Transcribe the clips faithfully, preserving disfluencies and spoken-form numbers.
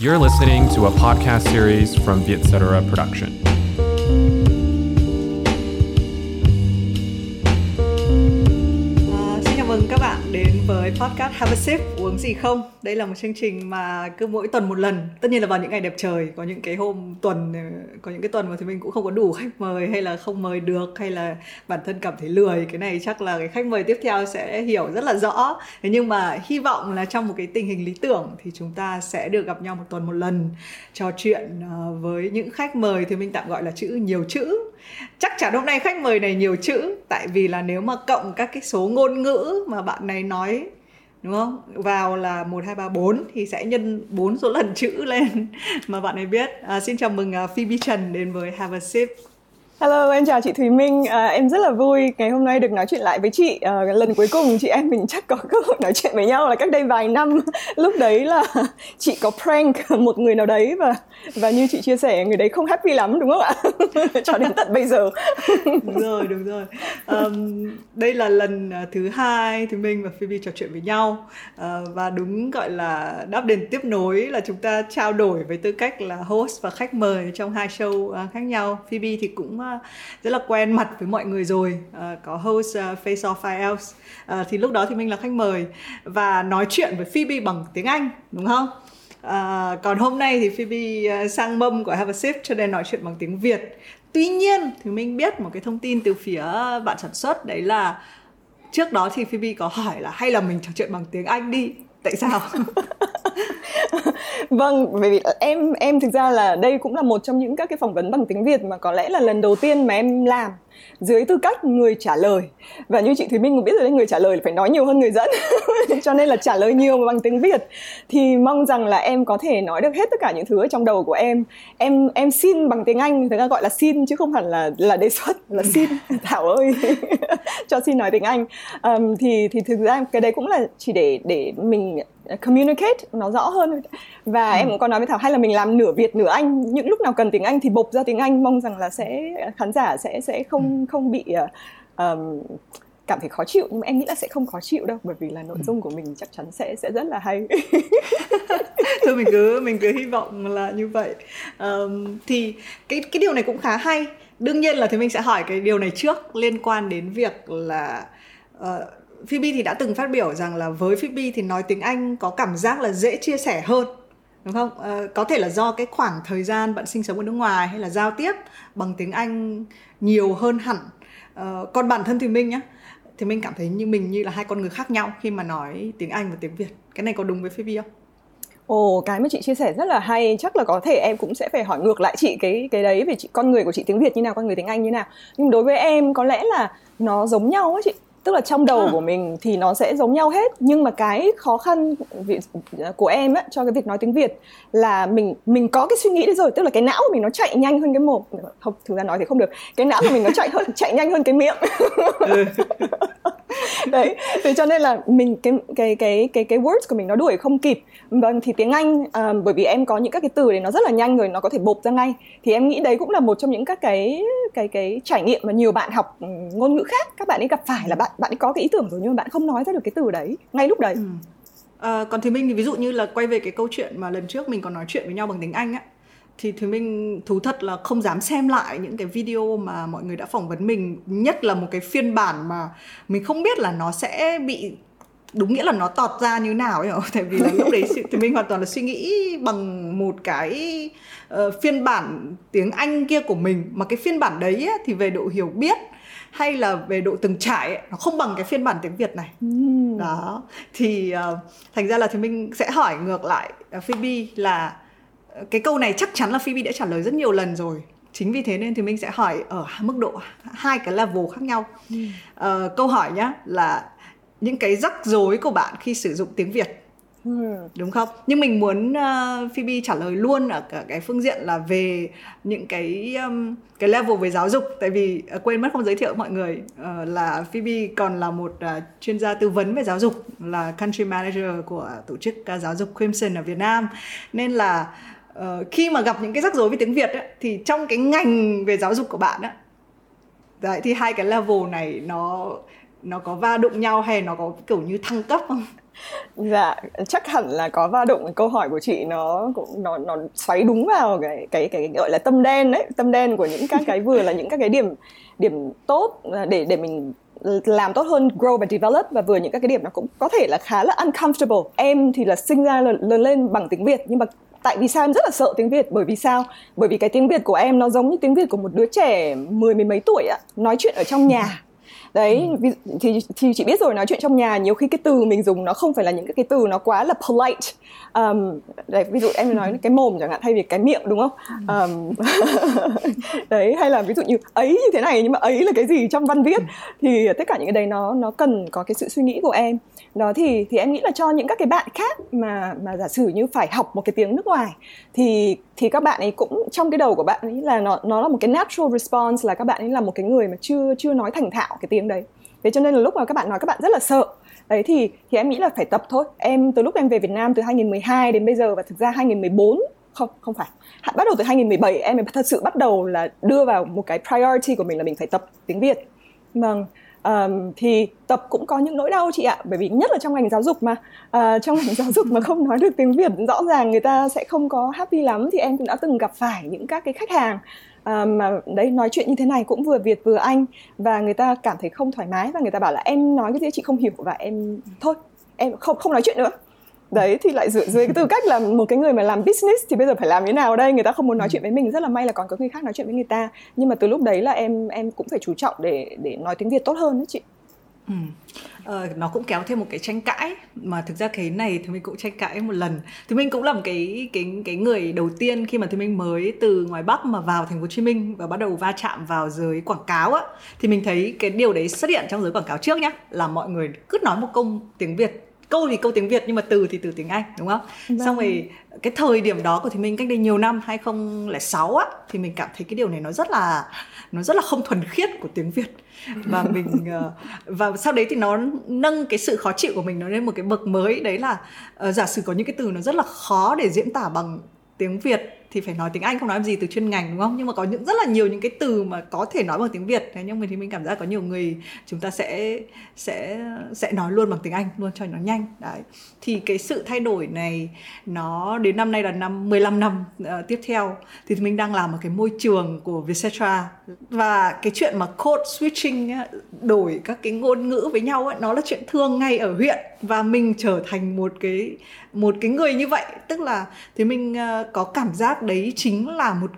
You're listening to a podcast series from Vietcetera Production. À, xin chào mừng các bạn đến với podcast Have a Sip, uống gì không? Đây là một chương trình mà cứ mỗi tuần một lần. Tất nhiên là vào những ngày đẹp trời, có những cái hôm tuần, có những cái tuần mà thì mình cũng không có đủ khách mời hay là không mời được hay là bản thân cảm thấy lười. Cái này chắc là cái khách mời tiếp theo sẽ hiểu rất là rõ. Thế nhưng mà hy vọng là trong một cái tình hình lý tưởng thì chúng ta sẽ được gặp nhau một tuần một lần, trò chuyện với những khách mời thì mình tạm gọi là chữ nhiều chữ. Chắc chắn hôm nay khách mời này nhiều chữ, tại vì là nếu mà cộng các cái số ngôn ngữ mà bạn này nói, đúng không? Vào là một, hai, ba, bốn thì sẽ nhân bốn số lần chữ lên mà bạn ấy biết. À, xin chào mừng uh, Phi Bích Trần đến với Have a Sip. Hello, em chào chị Thùy Minh. À, em rất là vui ngày hôm nay được nói chuyện lại với chị. À, lần cuối cùng chị em mình chắc có cơ hội nói chuyện với nhau là cách đây vài năm. Lúc đấy là chị có prank một người nào đấy và và như chị chia sẻ, người đấy không happy lắm, đúng không ạ? Cho đến tận bây giờ. Đúng rồi, đúng rồi. À, đây là lần thứ hai Thùy Minh và Phoebe trò chuyện với nhau. À, và đúng gọi là đáp đền tiếp nối là chúng ta trao đổi với tư cách là host và khách mời trong hai show khác nhau. Phoebe thì cũng rất là quen mặt với mọi người rồi, à, có host uh, Face off Files, à, thì lúc đó thì mình là khách mời và nói chuyện với Phoebe bằng tiếng Anh, đúng không? À, còn hôm nay thì Phoebe uh, sang mâm của Have a Sip cho nên nói chuyện bằng tiếng Việt. Tuy nhiên thì mình biết một cái thông tin từ phía bạn sản xuất, đấy là trước đó thì Phoebe có hỏi là hay là mình trò chuyện bằng tiếng Anh đi, tại sao? Vâng, bởi vì em em thực ra là đây cũng là một trong những các cái phỏng vấn bằng tiếng Việt mà có lẽ là lần đầu tiên mà em làm dưới tư cách người trả lời. Và như chị Thùy Minh cũng biết rồi đấy, người trả lời là phải nói nhiều hơn người dẫn. Cho nên là trả lời nhiều mà bằng tiếng Việt thì mong rằng là em có thể nói được hết tất cả những thứ ở trong đầu của em. Em em xin bằng tiếng Anh, người ta gọi là xin chứ không hẳn là là đề xuất, là xin. Thảo ơi, cho xin nói tiếng Anh. Um, thì thì thực ra cái đấy cũng là chỉ để để mình communicate nó rõ hơn. Và ừ. em cũng có nói với Thảo hay là mình làm nửa Việt nửa Anh, những lúc nào cần tiếng Anh thì bộc ra tiếng Anh, mong rằng là sẽ khán giả sẽ sẽ không ừ. không bị um, cảm thấy khó chịu, nhưng mà em nghĩ là sẽ không khó chịu đâu, bởi vì là nội dung của mình chắc chắn sẽ sẽ rất là hay. Thôi mình cứ mình cứ hy vọng là như vậy. Um, thì cái cái điều này cũng khá hay. Đương nhiên là thì mình sẽ hỏi cái điều này trước, liên quan đến việc là uh, Phoebe thì đã từng phát biểu rằng là với Phoebe thì nói tiếng Anh có cảm giác là dễ chia sẻ hơn, đúng không? À, có thể là do cái khoảng thời gian bạn sinh sống ở nước ngoài hay là giao tiếp bằng tiếng Anh nhiều hơn hẳn. À, còn bản thân thì mình nhá, thì mình cảm thấy như mình như là hai con người khác nhau khi mà nói tiếng Anh và tiếng Việt. Cái này có đúng với Phoebe không? Ồ, cái mà chị chia sẻ rất là hay. Chắc là có thể em cũng sẽ phải hỏi ngược lại chị cái cái đấy, về chị, con người của chị tiếng Việt như nào, con người tiếng Anh như nào. Nhưng đối với em có lẽ là nó giống nhau á chị. Tức là trong đầu của mình thì nó sẽ giống nhau hết, nhưng mà cái khó khăn của em ấy, cho cái việc nói tiếng Việt là mình mình có cái suy nghĩ đấy rồi, tức là cái não của mình nó chạy nhanh hơn cái mồm. Không, thực ra nói thì không được, cái não của mình nó chạy hơn chạy nhanh hơn cái miệng. Đấy, thế cho nên là mình cái cái cái cái cái words của mình nó đuổi không kịp. Vâng, thì tiếng Anh uh, bởi vì em có những các cái từ đấy nó rất là nhanh rồi, nó có thể bộc ra ngay. Thì em nghĩ đấy cũng là một trong những các cái cái cái trải nghiệm mà nhiều bạn học ngôn ngữ khác các bạn ấy gặp phải, là bạn bạn ấy có cái ý tưởng rồi nhưng mà bạn không nói ra được cái từ đấy ngay lúc đấy. Ừ. À, còn Thùy Minh thì ví dụ như là quay về cái câu chuyện mà lần trước mình còn nói chuyện với nhau bằng tiếng Anh á, thì Thùy Minh thú thật là không dám xem lại những cái video mà mọi người đã phỏng vấn mình, nhất là một cái phiên bản mà mình không biết là nó sẽ bị đúng nghĩa là nó tọt ra như nào ấy, tại vì là lúc đấy Thùy Minh hoàn toàn là suy nghĩ bằng một cái uh, phiên bản tiếng Anh kia của mình, mà cái phiên bản đấy ấy, thì về độ hiểu biết hay là về độ từng trải ấy, nó không bằng cái phiên bản tiếng Việt này. Mm. Đó, thì uh, thành ra là Thùy Minh sẽ hỏi ngược lại uh, Phoebe là cái câu này chắc chắn là Phoebe đã trả lời rất nhiều lần rồi. Chính vì thế nên thì mình sẽ hỏi ở mức độ hai cái level khác nhau. Ừ. À, câu hỏi nhá là những cái rắc rối của bạn khi sử dụng tiếng Việt. Ừ. Đúng không? Nhưng mình muốn uh, Phoebe trả lời luôn ở cả cái phương diện là về những cái um, cái level về giáo dục. Tại vì uh, quên mất không giới thiệu mọi người uh, là Phoebe còn là một uh, chuyên gia tư vấn về giáo dục, là country manager của tổ chức uh, giáo dục Crimson ở Việt Nam. Nên là Uh, khi mà gặp những cái rắc rối với tiếng Việt ấy, thì trong cái ngành về giáo dục của bạn ấy, đấy, thì hai cái level này nó nó có va đụng nhau hay nó có kiểu như thăng cấp không? Dạ, chắc hẳn là có va đụng. Câu hỏi của chị nó cũng nó nó xoáy đúng vào cái cái cái gọi là tâm đen đấy, tâm đen của những các cái vừa là những các cái điểm điểm tốt để để mình làm tốt hơn, grow và develop, và vừa những các cái điểm nó cũng có thể là khá là uncomfortable. Em thì là sinh ra lớn lên bằng tiếng Việt, nhưng mà tại vì sao em rất là sợ tiếng Việt? Bởi vì sao? Bởi vì cái tiếng Việt của em nó giống như tiếng Việt của một đứa trẻ mười mấy mấy tuổi á, nói chuyện ở trong nhà. Đấy, thì, thì chị biết rồi, nói chuyện trong nhà nhiều khi cái từ mình dùng nó không phải là những cái từ nó quá là polite. Um, đấy, ví dụ em nói cái mồm chẳng hạn thay vì cái miệng, đúng không? Um, đấy, hay là ví dụ như ấy như thế này, nhưng mà ấy là cái gì trong văn viết? Thì tất cả những cái đấy nó nó cần có cái sự suy nghĩ của em. Đó thì thì em nghĩ là cho những các cái bạn khác mà mà giả sử như phải học một cái tiếng nước ngoài thì thì các bạn ấy cũng trong cái đầu của bạn ấy là nó nó là một cái natural response, là các bạn ấy là một cái người mà chưa chưa nói thành thạo cái tiếng đấy. Thế cho nên là lúc mà các bạn nói các bạn rất là sợ. Đấy thì thì em nghĩ là phải tập thôi. Em từ lúc em về Việt Nam từ hai nghìn mười hai đến bây giờ, và thực ra hai nghìn mười bốn không không phải. Bắt đầu từ hai nghìn mười bảy em mới thật sự bắt đầu là đưa vào một cái priority của mình là mình phải tập tiếng Việt. Vâng. Um, thì tập cũng có những nỗi đau chị ạ, bởi vì nhất là trong ngành giáo dục mà uh, trong ngành giáo dục mà không nói được tiếng Việt rõ ràng người ta sẽ không có happy lắm. Thì em cũng đã từng gặp phải những các cái khách hàng uh, mà đấy nói chuyện như thế này cũng vừa Việt vừa Anh, và người ta cảm thấy không thoải mái và người ta bảo là em nói cái gì chị không hiểu và em thôi em không không nói chuyện nữa. Đấy thì lại dưới, dưới cái tư cách là một cái người mà làm business thì bây giờ phải làm như nào đây? Người ta không muốn nói chuyện với mình, rất là may là còn có người khác nói chuyện với người ta. Nhưng mà từ lúc đấy là em em cũng phải chú trọng để để nói tiếng Việt tốt hơn đấy chị. Ừ. Ờ, nó cũng kéo thêm một cái tranh cãi, mà thực ra cái này thì mình cũng tranh cãi một lần. Thì mình cũng là một cái cái cái người đầu tiên khi mà thì mình mới từ ngoài Bắc mà vào thành phố Hồ Chí Minh và bắt đầu va chạm vào giới quảng cáo á, thì mình thấy cái điều đấy xuất hiện trong giới quảng cáo trước nhá, là mọi người cứ nói một câu tiếng Việt, câu thì câu tiếng Việt nhưng mà từ thì từ tiếng Anh, đúng không? Vâng. Xong rồi cái thời điểm đó của thì mình cách đây nhiều năm hai không không sáu á, thì mình cảm thấy cái điều này nó rất là nó rất là không thuần khiết của tiếng Việt, và mình và sau đấy thì nó nâng cái sự khó chịu của mình nó lên một cái bậc mới. Đấy là giả sử có những cái từ nó rất là khó để diễn tả bằng tiếng Việt thì phải nói tiếng Anh, không nói làm gì từ chuyên ngành, đúng không? Nhưng mà có những rất là nhiều những cái từ mà có thể nói bằng tiếng Việt. Thế nhưng mà thì mình cảm giác có nhiều người chúng ta sẽ sẽ sẽ nói luôn bằng tiếng Anh luôn cho nó nhanh. Đấy. Thì cái sự thay đổi này nó đến năm nay là năm mười lăm năm uh, tiếp theo, thì mình đang làm một cái môi trường của Vietcetera, và cái chuyện mà code switching đổi các cái ngôn ngữ với nhau ấy, nó là chuyện thường ngay ở huyện, và mình trở thành một cái một cái người như vậy, tức là thì mình uh, có cảm giác đấy chính là một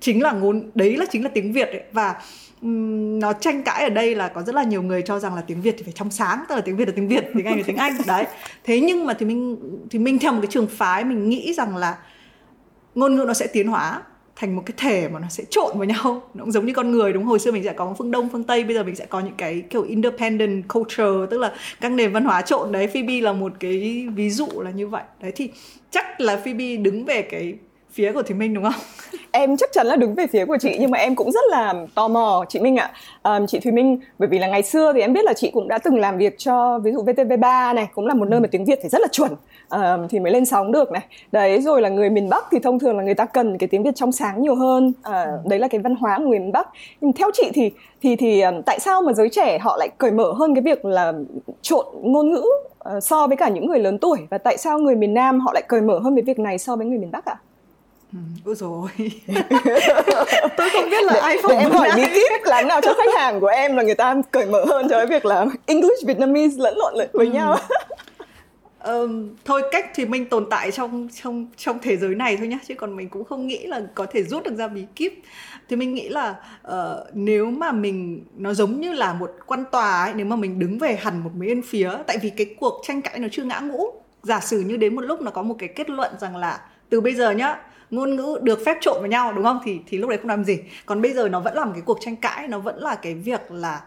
chính là ngôn đấy là chính là tiếng Việt ấy. Và um, nó tranh cãi ở đây là có rất là nhiều người cho rằng là tiếng Việt thì phải trong sáng, tức là tiếng Việt là tiếng Việt, tiếng Anh là tiếng Anh đấy. Thế nhưng mà thì mình thì mình theo một cái trường phái mình nghĩ rằng là ngôn ngữ nó sẽ tiến hóa thành một cái thể mà nó sẽ trộn vào nhau. Nó cũng giống như con người, đúng không? Hồi xưa mình sẽ có phương Đông, phương Tây, bây giờ mình sẽ có những cái kiểu independent culture, tức là các nền văn hóa trộn đấy. Phoebe là một cái ví dụ là như vậy. Đấy thì chắc là Phoebe đứng về cái phía của Thùy Minh, đúng không? Em chắc chắn là đứng về phía của chị, nhưng mà em cũng rất là tò mò chị Minh ạ. À, chị Thùy Minh, bởi vì là ngày xưa thì em biết là chị cũng đã từng làm việc cho ví dụ vê tê vê ba này, cũng là một nơi mà tiếng Việt phải rất là chuẩn à, thì mới lên sóng được này. Đấy, rồi là người miền Bắc thì thông thường là người ta cần cái tiếng Việt trong sáng nhiều hơn. À, đấy là cái văn hóa của người miền Bắc. Nhưng theo chị thì thì thì tại sao mà giới trẻ họ lại cởi mở hơn cái việc là trộn ngôn ngữ uh, so với cả những người lớn tuổi, và tại sao người miền Nam họ lại cởi mở hơn với việc này so với người miền Bắc ạ? À? Ừ rồi. Tôi không biết là ai không. Em hỏi bí kíp làm nào cho khách hàng của em là người ta cởi mở hơn cho cái việc là English Vietnamese lẫn lộn lại với ừ. nhau. Um, thôi cách thì mình tồn tại trong trong trong thế giới này thôi nhá, chứ còn mình cũng không nghĩ là có thể rút được ra bí kíp. Thì mình nghĩ là uh, nếu mà mình nó giống như là một quan tòa ấy, nếu mà mình đứng về hẳn một bên phía, tại vì cái cuộc tranh cãi nó chưa ngã ngũ. Giả sử như đến một lúc nó có một cái kết luận rằng là từ bây giờ nhá, ngôn ngữ được phép trộn với nhau, đúng không? Thì thì lúc đấy không làm gì. Còn bây giờ nó vẫn là một cái cuộc tranh cãi, nó vẫn là cái việc là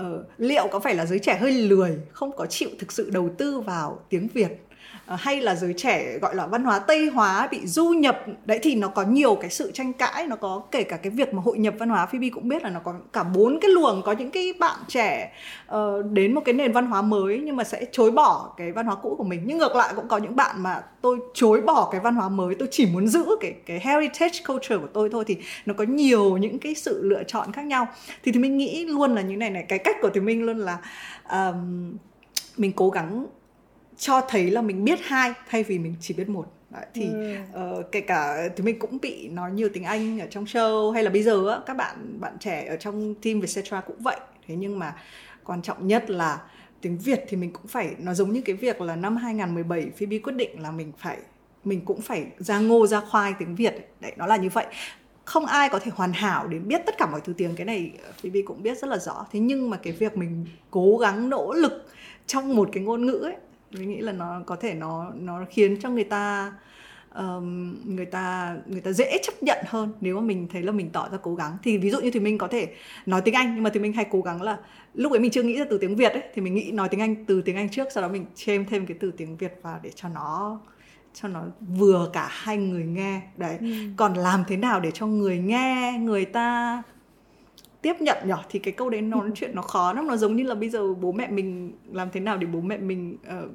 uh, liệu có phải là giới trẻ hơi lười, không có chịu thực sự đầu tư vào tiếng Việt, hay là giới trẻ gọi là văn hóa Tây hóa bị du nhập đấy, thì nó có nhiều cái sự tranh cãi, nó có kể cả cái việc mà hội nhập văn hóa. Phi Bi cũng biết là nó có cả bốn cái luồng, có những cái bạn trẻ uh, đến một cái nền văn hóa mới nhưng mà sẽ chối bỏ cái văn hóa cũ của mình, nhưng ngược lại cũng có những bạn mà tôi chối bỏ cái văn hóa mới, tôi chỉ muốn giữ cái cái heritage culture của tôi thôi. Thì nó có nhiều những cái sự lựa chọn khác nhau. Thì thì mình nghĩ luôn là như này này, cái cách của thì mình luôn là uh, mình cố gắng cho thấy là mình biết hai thay vì mình chỉ biết một. Đấy, thì ừ. uh, kể cả thì mình cũng bị nói nhiều tiếng Anh ở trong show, hay là bây giờ các bạn bạn trẻ ở trong team Vietcetera cũng vậy. Thế nhưng mà quan trọng nhất là tiếng Việt thì mình cũng phải, nó giống như cái việc là năm hai không một bảy Phi Bi quyết định là mình phải mình cũng phải ra ngô ra khoai tiếng Việt. Đấy, nó là như vậy. Không ai có thể hoàn hảo đến biết tất cả mọi thứ tiếng, cái này Phi Bi cũng biết rất là rõ. Thế nhưng mà cái việc mình cố gắng nỗ lực trong một cái ngôn ngữ ấy, mình nghĩ là nó có thể nó nó khiến cho người ta um, người ta người ta dễ chấp nhận hơn nếu mà mình thấy là mình tỏ ra cố gắng. Thì ví dụ như thì mình có thể nói tiếng Anh, nhưng mà thì mình hay cố gắng là lúc ấy mình chưa nghĩ ra từ tiếng Việt ấy, thì mình nghĩ nói tiếng Anh từ tiếng Anh trước, sau đó mình thêm thêm cái từ tiếng Việt vào để cho nó cho nó vừa cả hai người nghe đấy. Ừ. Còn làm thế nào để cho người nghe người ta tiếp nhận nhỉ, thì cái câu đấy nó chuyện nó khó lắm. Nó giống như là bây giờ bố mẹ mình, làm thế nào để bố mẹ mình uh,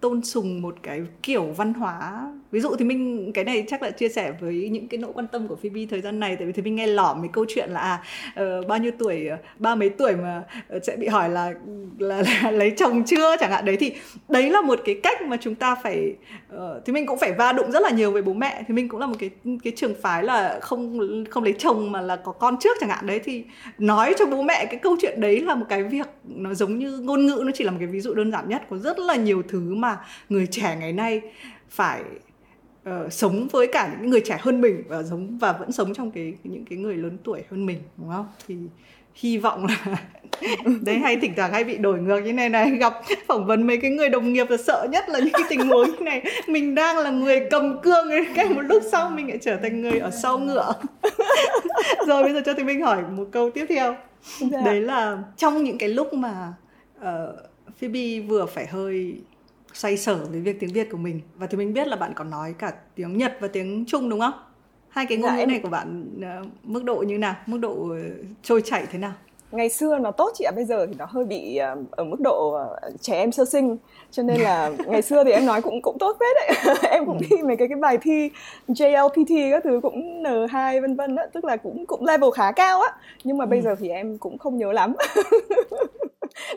tôn sùng một cái kiểu văn hóa. Ví dụ thì mình, cái này chắc là chia sẻ với những cái nỗi quan tâm của Phi Bi thời gian này, tại vì thì mình nghe lỏm mấy câu chuyện là à, uh, bao nhiêu tuổi, uh, ba mấy tuổi mà uh, sẽ bị hỏi là, là, là lấy chồng chưa chẳng hạn. Đấy thì đấy là một cái cách mà chúng ta phải uh, thì mình cũng phải va đụng rất là nhiều với bố mẹ. Thì mình cũng là một cái cái trường phái là không không lấy chồng mà là có con trước chẳng hạn. Đấy thì nói cho bố mẹ cái câu chuyện đấy là một cái việc, nó giống như ngôn ngữ, nó chỉ là một cái ví dụ đơn giản nhất. Có rất là nhiều thứ mà người trẻ ngày nay phải Uh, sống với cả những người trẻ hơn mình và giống và vẫn sống trong cái những cái người lớn tuổi hơn mình, đúng không? Thì hy vọng là đấy, hay thỉnh thoảng hay bị đổi ngược như này này, gặp phỏng vấn mấy cái người đồng nghiệp là sợ nhất là những cái tình huống như này, mình đang là người cầm cương cái một lúc sau mình lại trở thành người ở sau ngựa. Rồi bây giờ cho thì mình hỏi một câu tiếp theo. Dạ. Đấy là trong những cái lúc mà uh, Phoebe vừa phải hơi xoay sở với việc tiếng Việt của mình, và thì mình biết là bạn còn nói cả tiếng Nhật và tiếng Trung, đúng không? Hai cái ngôn ngữ này của bạn uh, mức độ như nào? Mức độ uh, trôi chảy thế nào? Ngày xưa nó tốt chị ạ, bây giờ thì nó hơi bị uh, ở mức độ uh, trẻ em sơ sinh. Cho nên là ngày xưa thì em nói cũng cũng tốt phết đấy. Em cũng thi mấy cái cái bài thi J L P T các thứ, cũng N hai vân vân á, tức là cũng cũng level khá cao á. Nhưng mà bây giờ thì em cũng không nhớ lắm.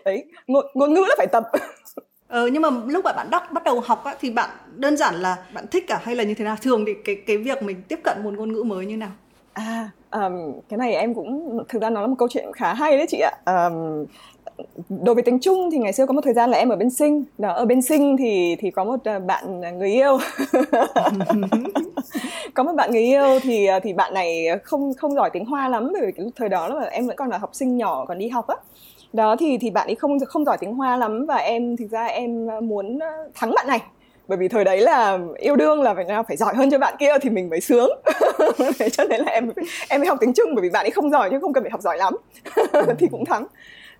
Đấy, ngôn, ngôn ngữ là phải tập. Ờ, nhưng mà lúc mà bạn đọc bắt đầu học á, thì bạn đơn giản là bạn thích cả hay là như thế nào? Thường thì cái cái việc mình tiếp cận một ngôn ngữ mới như nào? À, um, cái này em cũng, thực ra nó là một câu chuyện khá hay đấy chị ạ. Um, đối với tiếng Trung thì ngày xưa có một thời gian là em ở bên Sinh. Đó, ở bên Sinh thì thì có một bạn người yêu. Có một bạn người yêu thì thì bạn này không không giỏi tiếng Hoa lắm, bởi vì cái thời đó là em vẫn còn là học sinh nhỏ, còn đi học á. Đó thì thì bạn ấy không không giỏi tiếng Hoa lắm, và em thực ra em muốn thắng bạn này, bởi vì thời đấy là yêu đương là phải nào phải giỏi hơn cho bạn kia thì mình mới sướng. Cho nên là em em mới học tiếng Trung, bởi vì bạn ấy không giỏi nhưng không cần phải học giỏi lắm. Thì cũng thắng.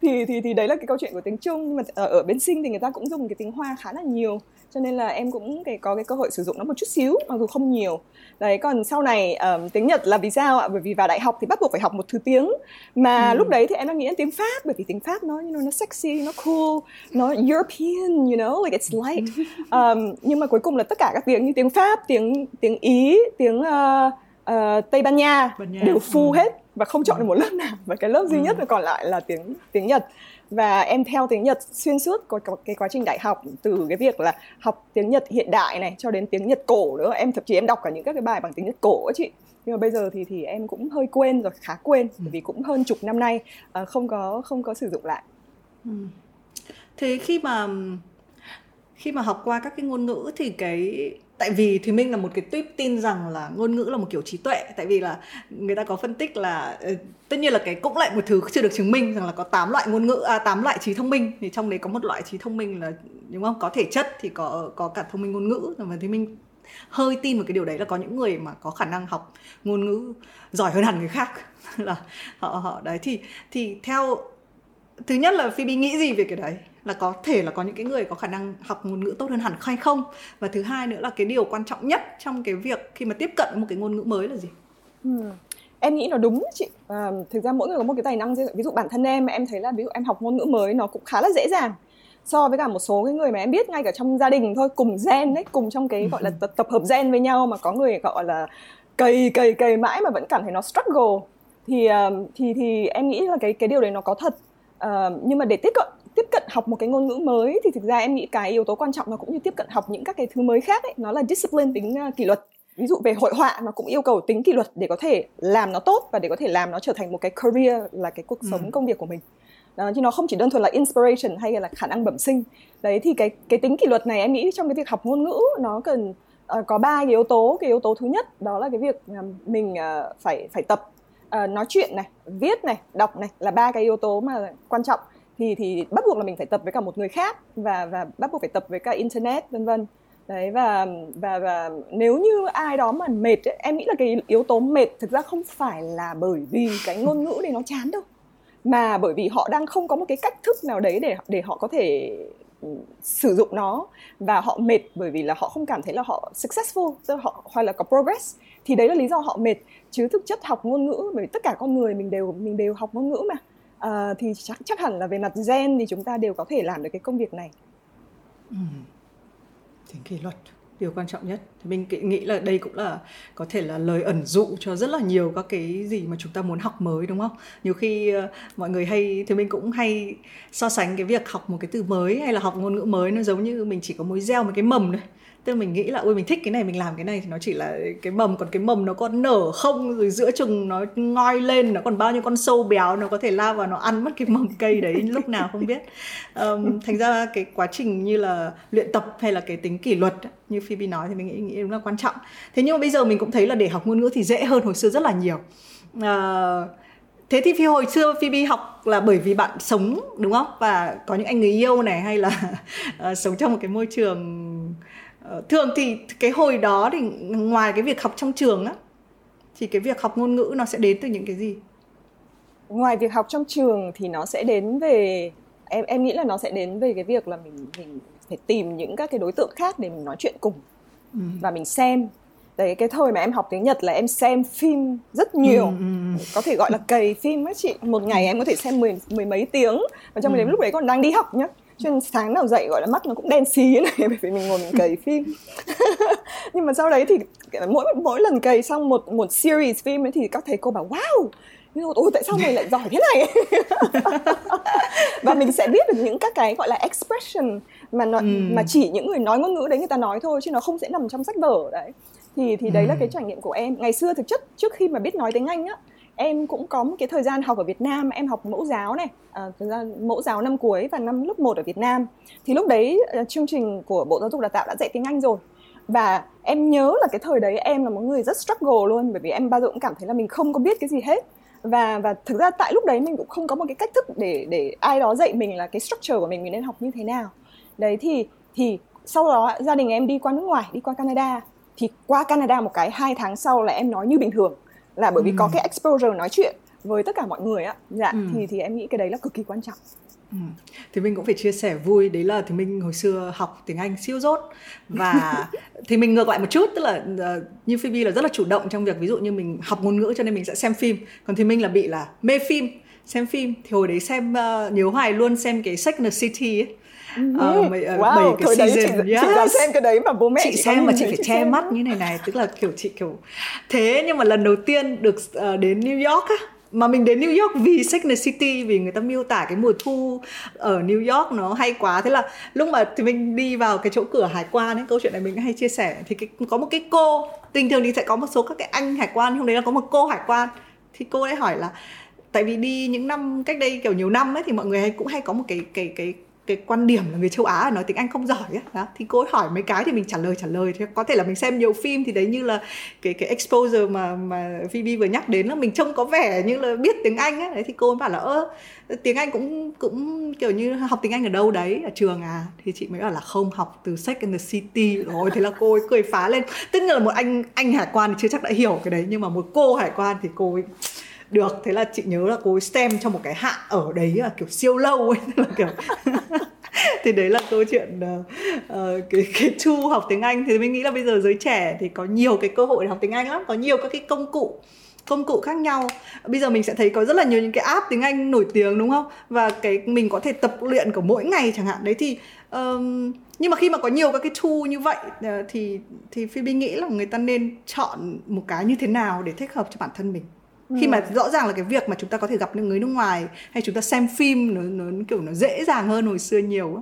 Thì thì thì đấy là cái câu chuyện của tiếng Trung. Mà ở, ở bên Sinh thì người ta cũng dùng cái tiếng Hoa khá là nhiều, cho nên là em cũng cái, có cái cơ hội sử dụng nó một chút xíu, mặc dù không nhiều. Đấy, còn sau này um, tiếng Nhật là vì sao ạ? Bởi vì vào đại học thì bắt buộc phải học một thứ tiếng, mà ừ. lúc đấy thì em đang nghĩ đến tiếng Pháp, bởi vì tiếng Pháp nó you know, nó sexy, nó cool, nó European, you know, like it's light. Um, nhưng mà cuối cùng là tất cả các tiếng như tiếng Pháp, tiếng tiếng Ý, tiếng uh, uh, Tây Ban Nha, Ban Nha đều full ừ. hết, và không chọn được một lớp nào, và cái lớp duy nhất ừ. còn lại là tiếng tiếng Nhật. Và em theo tiếng Nhật xuyên suốt cái quá trình đại học, từ cái việc là học tiếng Nhật hiện đại này cho đến tiếng Nhật cổ nữa. Em thậm chí em đọc cả những các cái bài bằng tiếng Nhật cổ ấy chị. Nhưng mà bây giờ thì thì em cũng hơi quên rồi, khá quên, bởi vì cũng hơn chục năm nay không có không có sử dụng lại. Ừ. Thế khi mà khi mà học qua các cái ngôn ngữ thì cái, tại vì Thùy Minh là một cái tuyếp tin rằng là ngôn ngữ là một kiểu trí tuệ. Tại vì là người ta có phân tích là uh, tất nhiên là cái cũng lại một thứ chưa được chứng minh, rằng là có tám loại ngôn ngữ, à, tám loại trí thông minh. Thì trong đấy có một loại trí thông minh là, đúng không, có thể chất thì có có cả thông minh ngôn ngữ. Và Thùy Minh hơi tin một cái điều đấy là có những người mà có khả năng học ngôn ngữ giỏi hơn hẳn người khác. Là họ họ đấy thì thì theo thứ nhất là Phoebe nghĩ gì về cái đấy, là có thể là có những cái người có khả năng học ngôn ngữ tốt hơn hẳn hay không, và thứ hai nữa là cái điều quan trọng nhất trong cái việc khi mà tiếp cận một cái ngôn ngữ mới là gì. Ừ. Em nghĩ nó đúng chị. À, thực ra mỗi người có một cái tài năng riêng. Ví dụ bản thân em, em thấy là ví dụ em học ngôn ngữ mới nó cũng khá là dễ dàng so với cả một số cái người mà em biết ngay cả trong gia đình thôi, cùng gen đấy, cùng trong cái gọi là tập, tập hợp gen với nhau mà có người gọi là cày cày cày mãi mà vẫn cảm thấy nó struggle, thì thì thì em nghĩ là cái cái điều đấy nó có thật. À, nhưng mà để tiếp cận tiếp cận học một cái ngôn ngữ mới thì thực ra em nghĩ cái yếu tố quan trọng nó cũng như tiếp cận học những các cái thứ mới khác ấy, nó là discipline, tính uh, kỷ luật. Ví dụ về hội họa nó cũng yêu cầu tính kỷ luật để có thể làm nó tốt và để có thể làm nó trở thành một cái career, là cái cuộc sống, ừ. công việc của mình. Đó, chứ nó không chỉ đơn thuần là inspiration hay là khả năng bẩm sinh. Đấy, thì cái cái tính kỷ luật này em nghĩ trong cái việc học ngôn ngữ nó cần uh, có ba cái yếu tố. Cái yếu tố thứ nhất đó là cái việc uh, mình uh, phải phải tập uh, nói chuyện này, viết này, đọc này, là ba cái yếu tố mà quan trọng. Thì thì bắt buộc là mình phải tập với cả một người khác và và bắt buộc phải tập với cả internet vân vân. Đấy, và và và nếu như ai đó mà mệt ấy, em nghĩ là cái yếu tố mệt thực ra không phải là bởi vì cái ngôn ngữ này nó chán đâu, mà bởi vì họ đang không có một cái cách thức nào đấy để để họ có thể sử dụng nó, và họ mệt bởi vì là họ không cảm thấy là họ successful, tức là họ hoặc là có progress, thì đấy là lý do họ mệt. Chứ thực chất học ngôn ngữ, bởi vì tất cả con người mình đều mình đều học ngôn ngữ mà, à, thì chắc chắc hẳn là về mặt gen thì chúng ta đều có thể làm được cái công việc này. Ừ. Tính kỷ luật, điều quan trọng nhất. Thì mình nghĩ là đây cũng là có thể là lời ẩn dụ cho rất là nhiều các cái gì mà chúng ta muốn học mới, đúng không? Nhiều khi uh, mọi người hay, thì mình cũng hay so sánh cái việc học một cái từ mới hay là học ngôn ngữ mới nó giống như mình chỉ có mối gieo một cái mầm thôi. Tức là mình nghĩ là ôi mình thích cái này, mình làm cái này, thì nó chỉ là cái mầm, còn cái mầm nó có nở không, rồi giữa chừng nó ngoi lên, nó còn bao nhiêu con sâu béo nó có thể lao vào nó ăn mất cái mầm cây đấy lúc nào không biết. Um, thành ra cái quá trình như là luyện tập hay là cái tính kỷ luật như Phoebe nói thì mình nghĩ, nghĩ đúng là quan trọng. Thế nhưng mà bây giờ mình cũng thấy là để học ngôn ngữ thì dễ hơn hồi xưa rất là nhiều. Uh, Thế thì hồi xưa Phoebe học là bởi vì bạn sống, đúng không? Và có những anh người yêu này, hay là uh, sống trong một cái môi trường. Uh, thường thì cái hồi đó thì ngoài cái việc học trong trường á, thì cái việc học ngôn ngữ nó sẽ đến từ những cái gì? Ngoài việc học trong trường thì nó sẽ đến về... Em em nghĩ là nó sẽ đến về cái việc là mình, mình phải tìm những các cái đối tượng khác để mình nói chuyện cùng. Ừ. Và mình xem. Đấy, cái thời mà em học tiếng Nhật là em xem phim rất nhiều, ừ, ừ. có thể gọi là cày phim ấy chị. Một ngày em có thể xem mười, mười mấy tiếng. Và trong ừ. đến lúc đấy còn đang đi học nhá, cho nên sáng nào dậy gọi là mắt nó cũng đen xì này, bởi vì mình ngồi mình cày phim. Nhưng mà sau đấy thì mỗi mỗi lần cày xong một một series phim ấy thì các thầy cô bảo wow, ôi tại sao mình lại giỏi thế này. Và mình sẽ biết được những các cái gọi là expression mà nó, ừ. mà chỉ những người nói ngôn ngữ đấy người ta nói thôi, chứ nó không sẽ nằm trong sách vở đấy. Thì thì đấy là cái trải nghiệm của em. Ngày xưa thực chất trước khi mà biết nói tiếng Anh á, em cũng có một cái thời gian học ở Việt Nam, em học mẫu giáo này, à, mẫu giáo năm cuối và năm lớp một ở Việt Nam. Thì lúc đấy chương trình của Bộ Giáo dục Đào tạo đã dạy tiếng Anh rồi. Và em nhớ là cái thời đấy em là một người rất struggle luôn, bởi vì em bao giờ cũng cảm thấy là mình không có biết cái gì hết. Và và thực ra tại lúc đấy mình cũng không có một cái cách thức để để ai đó dạy mình là cái structure của mình mình nên học như thế nào. Đấy thì thì sau đó gia đình em đi qua nước ngoài, đi qua Canada. Thì qua Canada một cái hai tháng sau là em nói như bình thường, là bởi vì ừ. có cái exposure nói chuyện với tất cả mọi người á. Dạ, ừ. thì thì em nghĩ cái đấy là cực kỳ quan trọng. Ừ. Thì mình cũng phải chia sẻ vui, đấy là thì mình hồi xưa học tiếng Anh siêu dốt. Và thì mình ngược lại một chút, tức là uh, như Phoebe là rất là chủ động trong việc, ví dụ như mình học ngôn ngữ cho nên mình sẽ xem phim. Còn thì mình là bị là mê phim, xem phim. Thì hồi đấy xem, uh, nhớ hoài luôn xem cái Sex and the City ấy. Uh, mấy, uh, wow, cái thời đấy chị, yes. chị làm xem cái đấy mà bố mẹ chị, chị xem mà chị phải chị che xem. Mắt như này này, tức là kiểu chị kiểu thế. Nhưng mà lần đầu tiên được uh, đến New York á, mà mình đến New York vì Sex and the City, vì người ta miêu tả cái mùa thu ở New York nó hay quá. Thế là lúc mà thì mình đi vào cái chỗ cửa hải quan ấy, câu chuyện này mình hay chia sẻ, thì cái, có một cái cô, bình thường thì sẽ có một số các cái anh hải quan, hôm đấy là có một cô hải quan, thì cô ấy hỏi là tại vì đi những năm cách đây kiểu nhiều năm ấy thì mọi người hay, cũng hay có một cái cái cái cái quan điểm là người châu Á nói tiếng Anh không giỏi ấy. Đó. Thì cô ấy hỏi mấy cái thì mình trả lời trả lời. Thì có thể là mình xem nhiều phim, thì đấy như là cái cái exposure mà mà Phoebe vừa nhắc đến, là mình trông có vẻ như là biết tiếng Anh ấy. Đấy, thì cô ấy bảo là ơ tiếng Anh cũng cũng kiểu như học tiếng Anh ở đâu đấy, ở trường à? Thì chị mới bảo là không, học từ Sex and the City. Rồi thế là cô ấy cười phá lên. Tức là một anh anh hải quan thì chưa chắc đã hiểu cái đấy, nhưng mà một cô hải quan thì cô ấy được. Thế là chị nhớ là cô stem trong một cái hạn ở đấy là kiểu siêu lâu ấy, là kiểu thì đấy là câu chuyện uh, uh, cái, cái chu học tiếng Anh. Thì mình nghĩ là bây giờ giới trẻ thì có nhiều cái cơ hội để học tiếng Anh lắm, có nhiều các cái công cụ công cụ khác nhau. Bây giờ mình sẽ thấy có rất là nhiều những cái app tiếng Anh nổi tiếng, đúng không? Và cái mình có thể tập luyện của mỗi ngày chẳng hạn đấy. Thì um, nhưng mà khi mà có nhiều các cái tool như vậy thì thì Phi Bích nghĩ là người ta nên chọn một cái như thế nào để thích hợp cho bản thân mình. Ừ. Khi mà rõ ràng là cái việc mà chúng ta có thể gặp những người nước ngoài hay chúng ta xem phim nó, nó kiểu nó dễ dàng hơn hồi xưa nhiều á.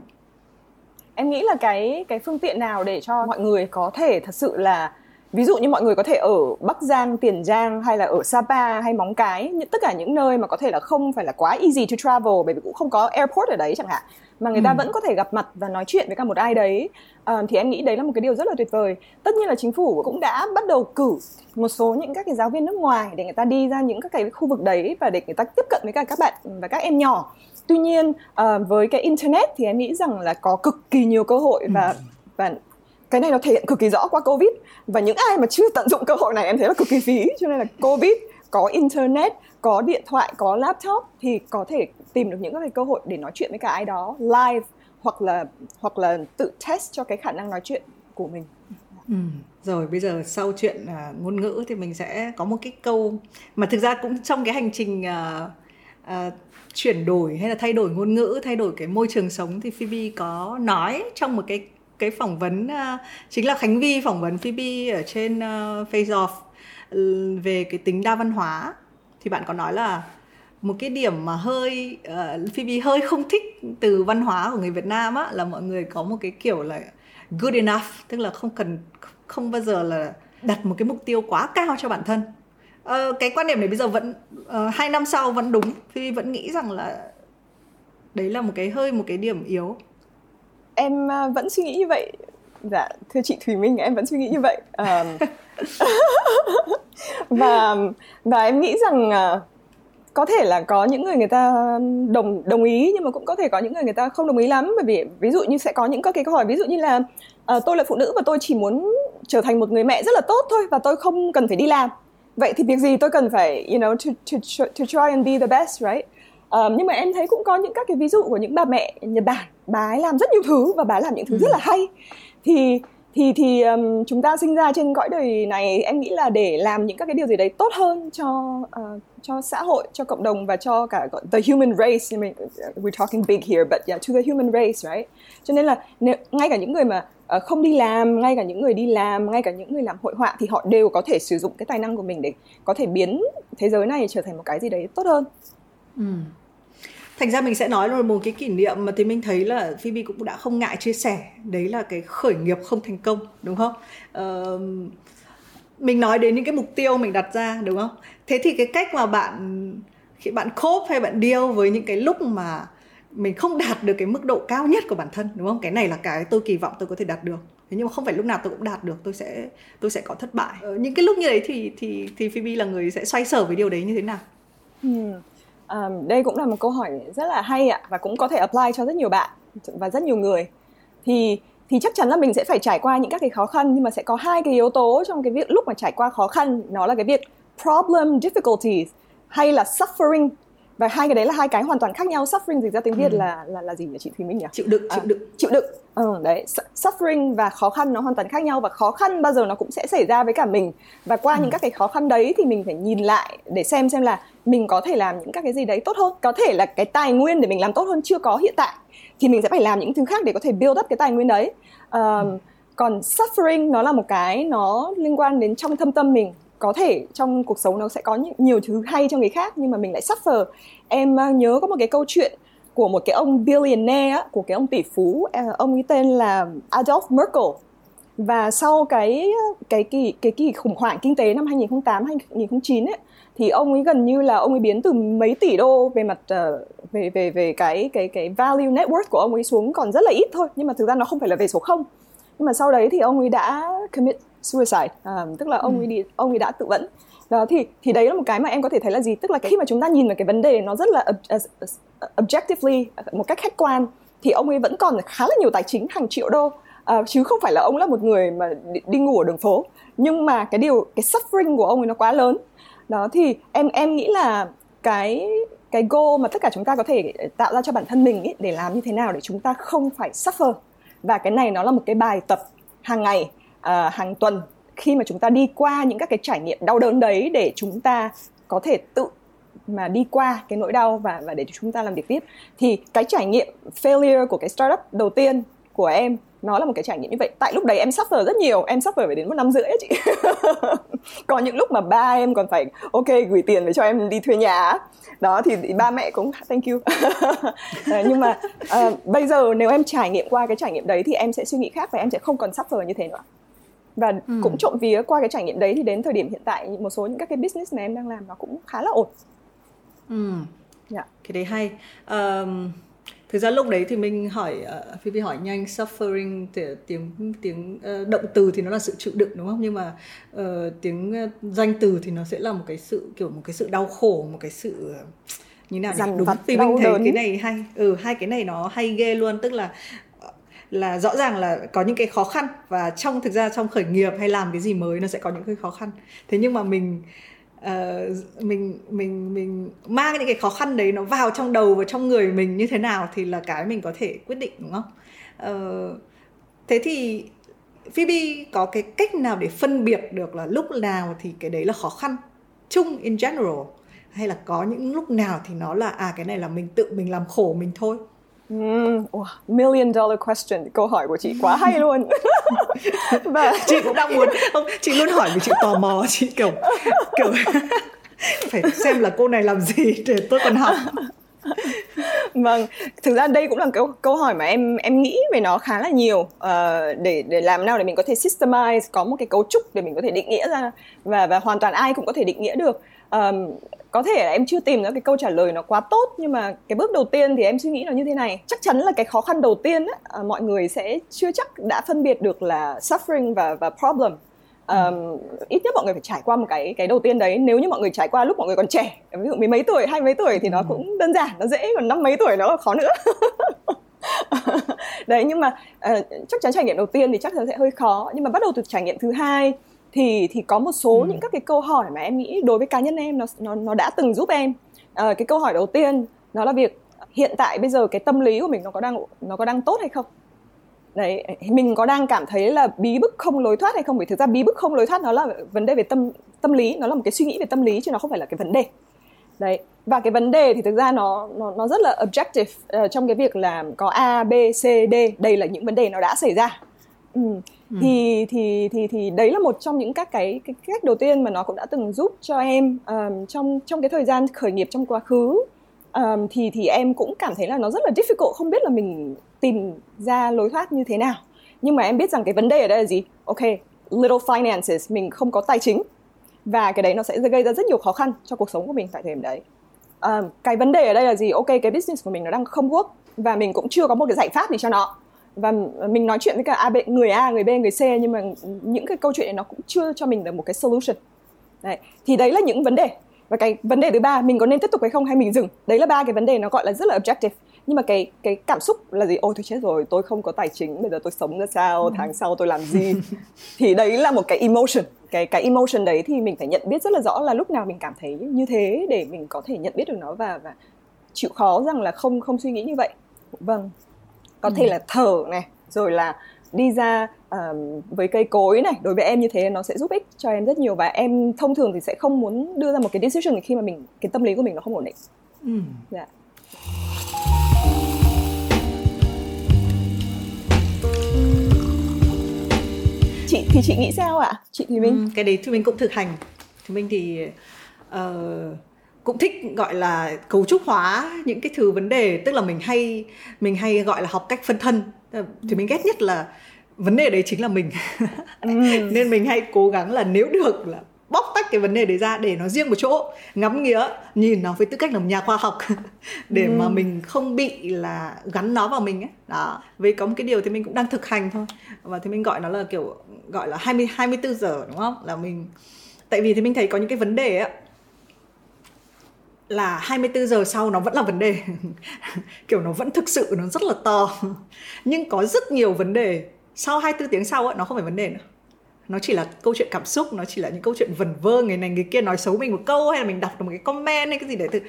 Em nghĩ là cái cái phương tiện nào để cho mọi người có thể thật sự là, ví dụ như mọi người có thể ở Bắc Giang, Tiền Giang hay là ở Sapa hay Móng Cái, những, tất cả những nơi mà có thể là không phải là quá easy to travel, bởi vì cũng không có airport ở đấy chẳng hạn, mà người ta ừ. vẫn có thể gặp mặt và nói chuyện với cả một ai đấy. À, thì em nghĩ đấy là một cái điều rất là tuyệt vời. Tất nhiên là chính phủ cũng đã bắt đầu cử một số những các cái giáo viên nước ngoài để người ta đi ra những các cái khu vực đấy và để người ta tiếp cận với cả các bạn và các em nhỏ. Tuy nhiên à, với cái internet thì em nghĩ rằng là có cực kỳ nhiều cơ hội và và cái này nó thể hiện cực kỳ rõ qua Covid, và những ai mà chưa tận dụng cơ hội này em thấy là cực kỳ phí. Cho nên là Covid, có internet, có điện thoại, có laptop thì có thể tìm được những cái cơ hội để nói chuyện với cả ai đó live, hoặc là hoặc là tự test cho cái khả năng nói chuyện của mình. Ừ. Rồi bây giờ sau chuyện uh, ngôn ngữ thì mình sẽ có một cái câu mà thực ra cũng trong cái hành trình uh, uh, chuyển đổi hay là thay đổi ngôn ngữ, thay đổi cái môi trường sống thì Phoebe có nói trong một cái cái phỏng vấn, uh, chính là Khánh Vi phỏng vấn Phoebe ở trên uh, Face Off uh, về cái tính đa văn hóa. Thì bạn có nói là một cái điểm mà hơi uh, Phoebe hơi không thích từ văn hóa của người Việt Nam á, là mọi người có một cái kiểu là good enough, tức là không cần, không bao giờ là đặt một cái mục tiêu quá cao cho bản thân. Uh, cái quan điểm này bây giờ vẫn uh, hai năm sau vẫn đúng. Phoebe vẫn nghĩ rằng là đấy là một cái hơi một cái điểm yếu. Em uh, vẫn suy nghĩ như vậy. Dạ, thưa chị Thùy Minh, em vẫn suy nghĩ như vậy. Um... và và em nghĩ rằng uh, có thể là có những người người ta đồng đồng ý, nhưng mà cũng có thể có những người người ta không đồng ý lắm, bởi vì ví dụ như sẽ có những các cái câu hỏi ví dụ như là uh, tôi là phụ nữ và tôi chỉ muốn trở thành một người mẹ rất là tốt thôi và tôi không cần phải đi làm. Vậy thì việc gì tôi cần phải you know to to to try and be the best, right? Um, nhưng mà em thấy cũng có những các cái ví dụ của những bà mẹ Nhật Bản, bà ấy làm rất nhiều thứ và bà ấy làm những thứ rất là hay. Thì thì thì um, chúng ta sinh ra trên cõi đời này, em nghĩ là để làm những các cái điều gì đấy tốt hơn cho uh, cho xã hội, cho cộng đồng và cho cả the human race. I mean, we're talking big here, but yeah, to the human race, right? Cho nên là nếu, ngay cả những người mà uh, không đi làm, ngay cả những người đi làm, ngay cả những người làm hội họa thì họ đều có thể sử dụng cái tài năng của mình để có thể biến thế giới này trở thành một cái gì đấy tốt hơn. Ừ. Thành ra mình sẽ nói là một cái kỷ niệm mà thì mình thấy là Phoebe cũng đã không ngại chia sẻ. Đấy là cái khởi nghiệp không thành công, đúng không? Ờ, mình nói đến những cái mục tiêu mình đặt ra, đúng không? Thế thì cái cách mà bạn khi bạn cope hay bạn deal với những cái lúc mà mình không đạt được cái mức độ cao nhất của bản thân, đúng không? Cái này là cái tôi kỳ vọng tôi có thể đạt được. Thế nhưng mà không phải lúc nào tôi cũng đạt được, tôi sẽ tôi sẽ có thất bại. Ờ, những cái lúc như đấy thì thì thì Phoebe là người sẽ xoay sở với điều đấy như thế nào? Ừ. Um, đây cũng là một câu hỏi rất là hay ạ, và cũng có thể apply cho rất nhiều bạn và rất nhiều người. Thì thì chắc chắn là mình sẽ phải trải qua những các cái khó khăn, nhưng mà sẽ có hai cái yếu tố trong cái việc lúc mà trải qua khó khăn, nó là cái việc problem difficulties hay là suffering. Và hai cái đấy là hai cái hoàn toàn khác nhau. Suffering dịch ra tiếng Việt ừ. là là là gì nhỉ chị Thùy Minh nhỉ? Chịu đựng, chịu đựng, à, chịu đựng. Ừ, đấy, suffering và khó khăn nó hoàn toàn khác nhau, và khó khăn bao giờ nó cũng sẽ xảy ra với cả mình. Và qua ừ. những các cái khó khăn đấy thì mình phải nhìn lại để xem xem là mình có thể làm những các cái gì đấy tốt hơn. Có thể là cái tài nguyên để mình làm tốt hơn chưa có hiện tại, thì mình sẽ phải làm những thứ khác để có thể build up cái tài nguyên đấy. Um, ừ. Còn suffering nó là một cái nó liên quan đến trong thâm tâm mình. Có thể trong cuộc sống nó sẽ có nhiều thứ hay cho người khác, nhưng mà mình lại suffer. Em nhớ có một cái câu chuyện của một cái ông billionaire á, của cái ông tỷ phú, ông ấy tên là Adolf Merkel. Và sau cái cái kỳ cái kỳ khủng hoảng kinh tế năm hai nghìn không tám hai nghìn không chín ấy, thì ông ấy gần như là ông ấy biến từ mấy tỷ đô về mặt uh, về về về cái cái cái value net worth của ông ấy xuống còn rất là ít thôi, nhưng mà thực ra nó không phải là về số không. Nhưng mà sau đấy thì ông ấy đã commit suicide, à, tức là ông ấy đi, ông ấy đã tự vẫn. Đó thì thì đấy là một cái mà em có thể thấy là gì, tức là khi mà chúng ta nhìn vào cái vấn đề nó rất là objectively, một cách khách quan, thì ông ấy vẫn còn khá là nhiều tài chính, hàng triệu đô, à, chứ không phải là ông là một người mà đi, đi ngủ ở đường phố. Nhưng mà cái điều cái suffering của ông ấy nó quá lớn, Đó thì em em nghĩ là cái cái goal mà tất cả chúng ta có thể tạo ra cho bản thân mình ý, để làm như thế nào để chúng ta không phải suffer, và cái này nó là một cái bài tập hàng ngày, uh, hàng tuần, khi mà chúng ta đi qua những các cái trải nghiệm đau đớn đấy để chúng ta có thể tự mà đi qua cái nỗi đau và, và để chúng ta làm việc tiếp. Thì cái trải nghiệm failure của cái startup đầu tiên của em nó là một cái trải nghiệm như vậy. Tại lúc đấy em suffer rất nhiều, em suffer phải đến một năm rưỡi ấy chị. Có những lúc mà ba em còn phải ok gửi tiền về cho em đi thuê nhà. Đó thì, thì ba mẹ cũng thank you. à, Nhưng mà à, bây giờ nếu em trải nghiệm qua cái trải nghiệm đấy thì em sẽ suy nghĩ khác và em sẽ không còn suffer như thế nữa. Và ừ. cũng trộm vía qua cái trải nghiệm đấy thì đến thời điểm hiện tại một số những các cái business mà em đang làm nó cũng khá là ổn. Ừ, yeah. Cái đấy hay. um... Thực ra lúc đấy thì mình hỏi, uh, Phi Phi hỏi nhanh, suffering, tiếng, tiếng uh, động từ thì nó là sự chịu đựng đúng không? Nhưng mà uh, tiếng uh, danh từ thì nó sẽ là một cái sự kiểu một cái sự đau khổ, một cái sự uh, như nào nhỉ? Đúng, thì mình thấy đớn. Cái này hay, ừ, hai cái này nó hay ghê luôn, tức là là rõ ràng là có những cái khó khăn, và trong thực ra trong khởi nghiệp hay làm cái gì mới nó sẽ có những cái khó khăn. Thế nhưng mà mình Uh, mình mình mình mang những cái khó khăn đấy nó vào trong đầu và trong người mình như thế nào thì là cái mình có thể quyết định, đúng không? Uh, thế thì Phoebe có cái cách nào để phân biệt được là lúc nào thì cái đấy là khó khăn chung in general, hay là có những lúc nào thì nó là à cái này là mình tự mình làm khổ mình thôi? Mm, wow, million dollar question. Câu hỏi của chị quá hay luôn. Và chị cũng đang muốn không, chị luôn hỏi vì chị tò mò, chị kiểu kiểu phải xem là cô này làm gì để tôi còn học. Vâng, thực ra đây cũng là câu câu hỏi mà em em nghĩ về nó khá là nhiều, uh, để để làm nào để mình có thể systemize, có một cái cấu trúc để mình có thể định nghĩa ra, và và hoàn toàn ai cũng có thể định nghĩa được. Um, có thể là em chưa tìm ra cái câu trả lời nó quá tốt, nhưng mà cái bước đầu tiên thì em suy nghĩ là như thế này. Chắc chắn là cái khó khăn đầu tiên á, mọi người sẽ chưa chắc đã phân biệt được là suffering và, và problem. um, Ít nhất mọi người phải trải qua một cái cái đầu tiên đấy. Nếu như mọi người trải qua lúc mọi người còn trẻ, ví dụ mấy mấy tuổi, hai mấy tuổi thì nó cũng đơn giản, nó dễ, còn năm mấy tuổi nó khó nữa. Đấy, nhưng mà uh, chắc chắn trải nghiệm đầu tiên thì chắc chắn sẽ hơi khó. Nhưng mà bắt đầu từ trải nghiệm thứ hai thì thì có một số ừ. những các cái câu hỏi mà em nghĩ đối với cá nhân em nó nó nó đã từng giúp em. À, cái câu hỏi đầu tiên nó là việc hiện tại bây giờ cái tâm lý của mình nó có đang nó có đang tốt hay không. Đấy, mình có đang cảm thấy là bí bức không lối thoát hay không? Bởi thực ra bí bức không lối thoát nó là vấn đề về tâm tâm lý, nó là một cái suy nghĩ về tâm lý chứ nó không phải là cái vấn đề. Đấy, và cái vấn đề thì thực ra nó nó nó rất là objective, uh, trong cái việc là có A, B, C, D, đây là những vấn đề nó đã xảy ra. Ừ. Ừ. Thì, thì, thì, thì đấy là một trong những các cái, cái cách đầu tiên mà nó cũng đã từng giúp cho em um, trong, trong cái thời gian khởi nghiệp trong quá khứ. um, thì, thì em cũng cảm thấy là nó rất là difficult, không biết là mình tìm ra lối thoát như thế nào. Nhưng mà em biết rằng cái vấn đề ở đây là gì? Ok, little finances, mình không có tài chính. Và cái đấy nó sẽ gây ra rất nhiều khó khăn cho cuộc sống của mình tại thời điểm đấy. um, Cái vấn đề ở đây là gì? Ok, cái business của mình nó đang không work và mình cũng chưa có một cái giải pháp gì cho nó. Và mình nói chuyện với cả A, B, người A, người B, người C, nhưng mà những cái câu chuyện này nó cũng chưa cho mình được một cái solution. Đấy. Thì đấy là những vấn đề. Và cái vấn đề thứ ba, mình có nên tiếp tục hay không hay mình dừng. Đấy là ba cái vấn đề nó gọi là rất là objective. Nhưng mà cái, cái cảm xúc là gì? Ôi tôi chết rồi, tôi không có tài chính, bây giờ tôi sống ra sao, tháng sau tôi làm gì. Thì đấy là một cái emotion. Cái, cái emotion đấy thì mình phải nhận biết rất là rõ là lúc nào mình cảm thấy như thế, để mình có thể nhận biết được nó và, và chịu khó rằng là không, không suy nghĩ như vậy. Vâng, có thể là thở này, rồi là đi ra um, với cây cối này. Đối với em như thế nó sẽ giúp ích cho em rất nhiều. Và em thông thường thì sẽ không muốn đưa ra một cái decision khi mà mình cái tâm lý của mình nó không ổn định. Ừ. Dạ. Chị thì chị nghĩ sao ạ? Chị thì mình ừ, cái đấy thì mình cũng thực hành. Thì mình thì uh, cũng thích gọi là cấu trúc hóa những cái thứ vấn đề, tức là mình hay mình hay gọi là học cách phân thân. Thì mình ghét nhất là vấn đề đấy chính là mình. ừ. Nên mình hay cố gắng là nếu được là bóc tách cái vấn đề đấy ra để nó riêng một chỗ, ngắm nghía nhìn nó với tư cách là một nhà khoa học để ừ. mà mình không bị là gắn nó vào mình ấy. Đó, với có một cái điều thì mình cũng đang thực hành thôi, và thì mình gọi nó là kiểu gọi là hai mươi hai mươi bốn giờ, đúng không? Là mình, tại vì thì mình thấy có những cái vấn đề ấy, là hai mươi tư giờ sau nó vẫn là vấn đề. Kiểu nó vẫn thực sự nó rất là to. Nhưng có rất nhiều vấn đề sau hai mươi tư tiếng sau ấy, nó không phải vấn đề nữa. nó chỉ là câu chuyện cảm xúc, nó chỉ là những câu chuyện vẩn vơ, người này người kia nói xấu mình một câu hay là mình đọc được một cái comment hay cái gì đấy, thì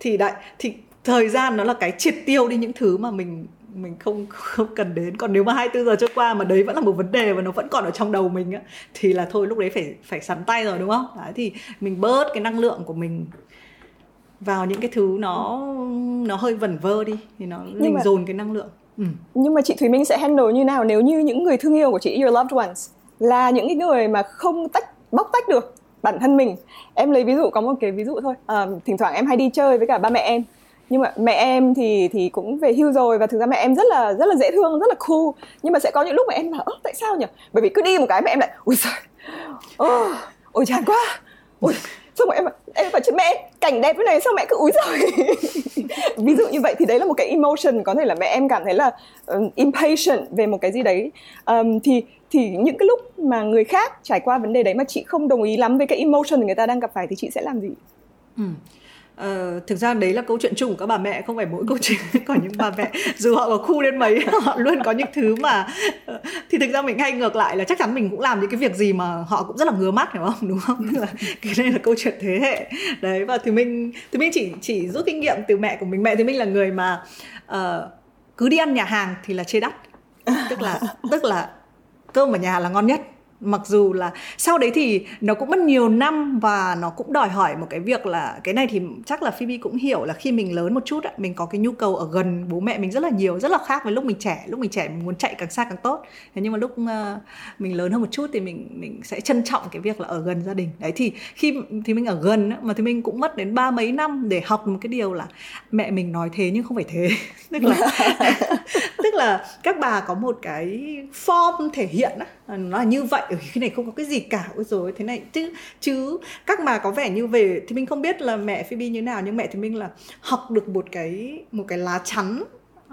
thì, đại, thì thời gian nó là cái triệt tiêu đi những thứ mà mình mình không không cần đến. Còn nếu mà hai mươi tư giờ trôi qua mà đấy vẫn là một vấn đề và nó vẫn còn ở trong đầu mình á, thì là thôi, lúc đấy phải phải sắn tay rồi, đúng không? Đấy, thì mình bớt cái năng lượng của mình vào những cái thứ nó nó hơi vẩn vơ đi, thì nó mình mà... dồn cái năng lượng. Ừ. Nhưng mà chị Thùy Minh sẽ handle như nào nếu như những người thương yêu của chị, your loved ones, là những cái người mà không tách bóc tách được bản thân mình? Em lấy ví dụ, có một cái ví dụ thôi. À, thỉnh thoảng em hay đi chơi với cả ba mẹ em, nhưng mà mẹ em thì thì cũng về hưu rồi, và thực ra mẹ em rất là rất là dễ thương, rất là cool, nhưng mà sẽ có những lúc mà em bảo ơ tại sao nhỉ, bởi vì cứ đi một cái mẹ em lại ui giời, ôi, ôi chán quá, ôi xong rồi em em bảo chứ mẹ cảnh đẹp thế này sao mẹ cứ úi giời. Ví dụ như vậy, thì đấy là một cái emotion, có thể là mẹ em cảm thấy là um, impatient về một cái gì đấy. um, thì thì những cái lúc mà người khác trải qua vấn đề đấy mà chị không đồng ý lắm với cái emotion người ta đang gặp phải, thì chị sẽ làm gì? Ừ. Uh, thực ra đấy là câu chuyện chung của các bà mẹ, không phải mỗi câu chuyện của những bà mẹ, dù họ có cool đến mấy họ luôn có những thứ mà uh, thì thực ra mình hay ngược lại là chắc chắn mình cũng làm những cái việc gì mà họ cũng rất là ngứa mắt, hiểu không, đúng không? Tức là cái này là câu chuyện thế hệ đấy. Và thì mình thì mình chỉ chỉ rút kinh nghiệm từ mẹ của mình. Mẹ thì mình là người mà uh, cứ đi ăn nhà hàng thì là chê đắt, tức là tức là cơm ở nhà là ngon nhất. Mặc dù là sau đấy thì nó cũng mất nhiều năm và nó cũng đòi hỏi một cái việc là cái này thì chắc là Phoebe cũng hiểu là khi mình lớn một chút á, mình có cái nhu cầu ở gần bố mẹ mình rất là nhiều, rất là khác với lúc mình trẻ. Lúc mình trẻ mình muốn chạy càng xa càng tốt. Thế nhưng mà lúc mình lớn hơn một chút thì mình mình sẽ trân trọng cái việc là ở gần gia đình. Đấy, thì khi thì mình ở gần mà thì mình cũng mất đến ba mấy năm để học một cái điều là mẹ mình nói thế nhưng không phải thế. Tức là tức là các bà có một cái form thể hiện á, nó là như vậy. Ừ, cái này không có cái gì cả, ôi dồi, thế này chứ chứ các bà có vẻ như về thì mình không biết là mẹ Phoebe như nào, nhưng mẹ thì mình là học được một cái một cái lá chắn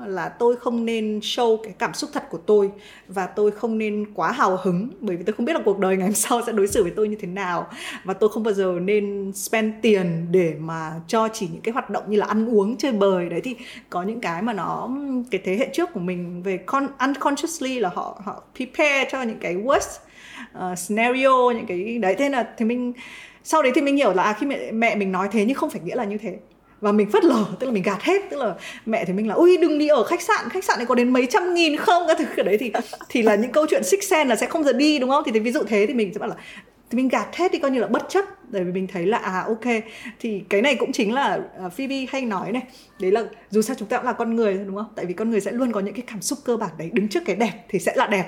là tôi không nên show cái cảm xúc thật của tôi, và tôi không nên quá hào hứng, bởi vì tôi không biết là cuộc đời ngày hôm sau sẽ đối xử với tôi như thế nào, và tôi không bao giờ nên spend tiền để mà cho chỉ những cái hoạt động như là ăn uống, chơi bời. Đấy, thì có những cái mà nó cái thế hệ trước của mình về con, unconsciously là họ họ prepare cho những cái worst Uh, scenario, những cái đấy. Thế là thì mình sau đấy thì mình hiểu là à, khi mẹ, mẹ mình nói thế nhưng không phải nghĩa là như thế, và mình phớt lờ, tức là mình gạt hết. Tức là mẹ thì mình là ui đừng đi ở khách sạn, khách sạn này có đến mấy trăm nghìn không, các thứ đấy thì thì là những câu chuyện six cent là sẽ không giờ đi, đúng không? Thì, thì ví dụ thế thì mình sẽ bảo là thì mình gạt hết đi, coi như là bất chấp, bởi vì mình thấy là à ok. Thì cái này cũng chính là uh, Phoebe hay nói này, đấy là dù sao chúng ta cũng là con người, đúng không? Tại vì con người sẽ luôn có những cái cảm xúc cơ bản đấy, đứng trước cái đẹp thì sẽ là đẹp,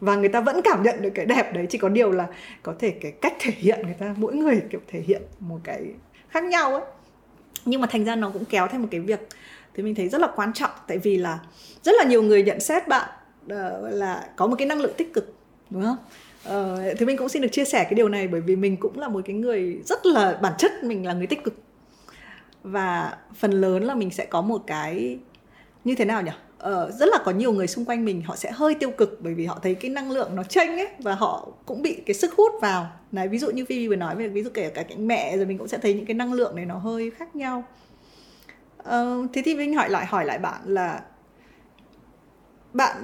và người ta vẫn cảm nhận được cái đẹp đấy, chỉ có điều là có thể cái cách thể hiện người ta, mỗi người kiểu thể hiện một cái khác nhau ấy. Nhưng mà thành ra nó cũng kéo thêm một cái việc thì mình thấy rất là quan trọng, tại vì là rất là nhiều người nhận xét bạn là có một cái năng lượng tích cực, đúng không? Ờ, thì mình cũng xin được chia sẻ cái điều này, bởi vì mình cũng là một cái người rất là bản chất mình là người tích cực, và phần lớn là mình sẽ có một cái như thế nào nhỉ? Ờ, rất là có nhiều người xung quanh mình họ sẽ hơi tiêu cực, bởi vì họ thấy cái năng lượng nó chênh ấy, và họ cũng bị cái sức hút vào. Này, ví dụ như Phoebe vừa nói về ví dụ kể cả cái mẹ, rồi mình cũng sẽ thấy những cái năng lượng này nó hơi khác nhau. Ờ, thế thì mình hỏi lại hỏi lại bạn là bạn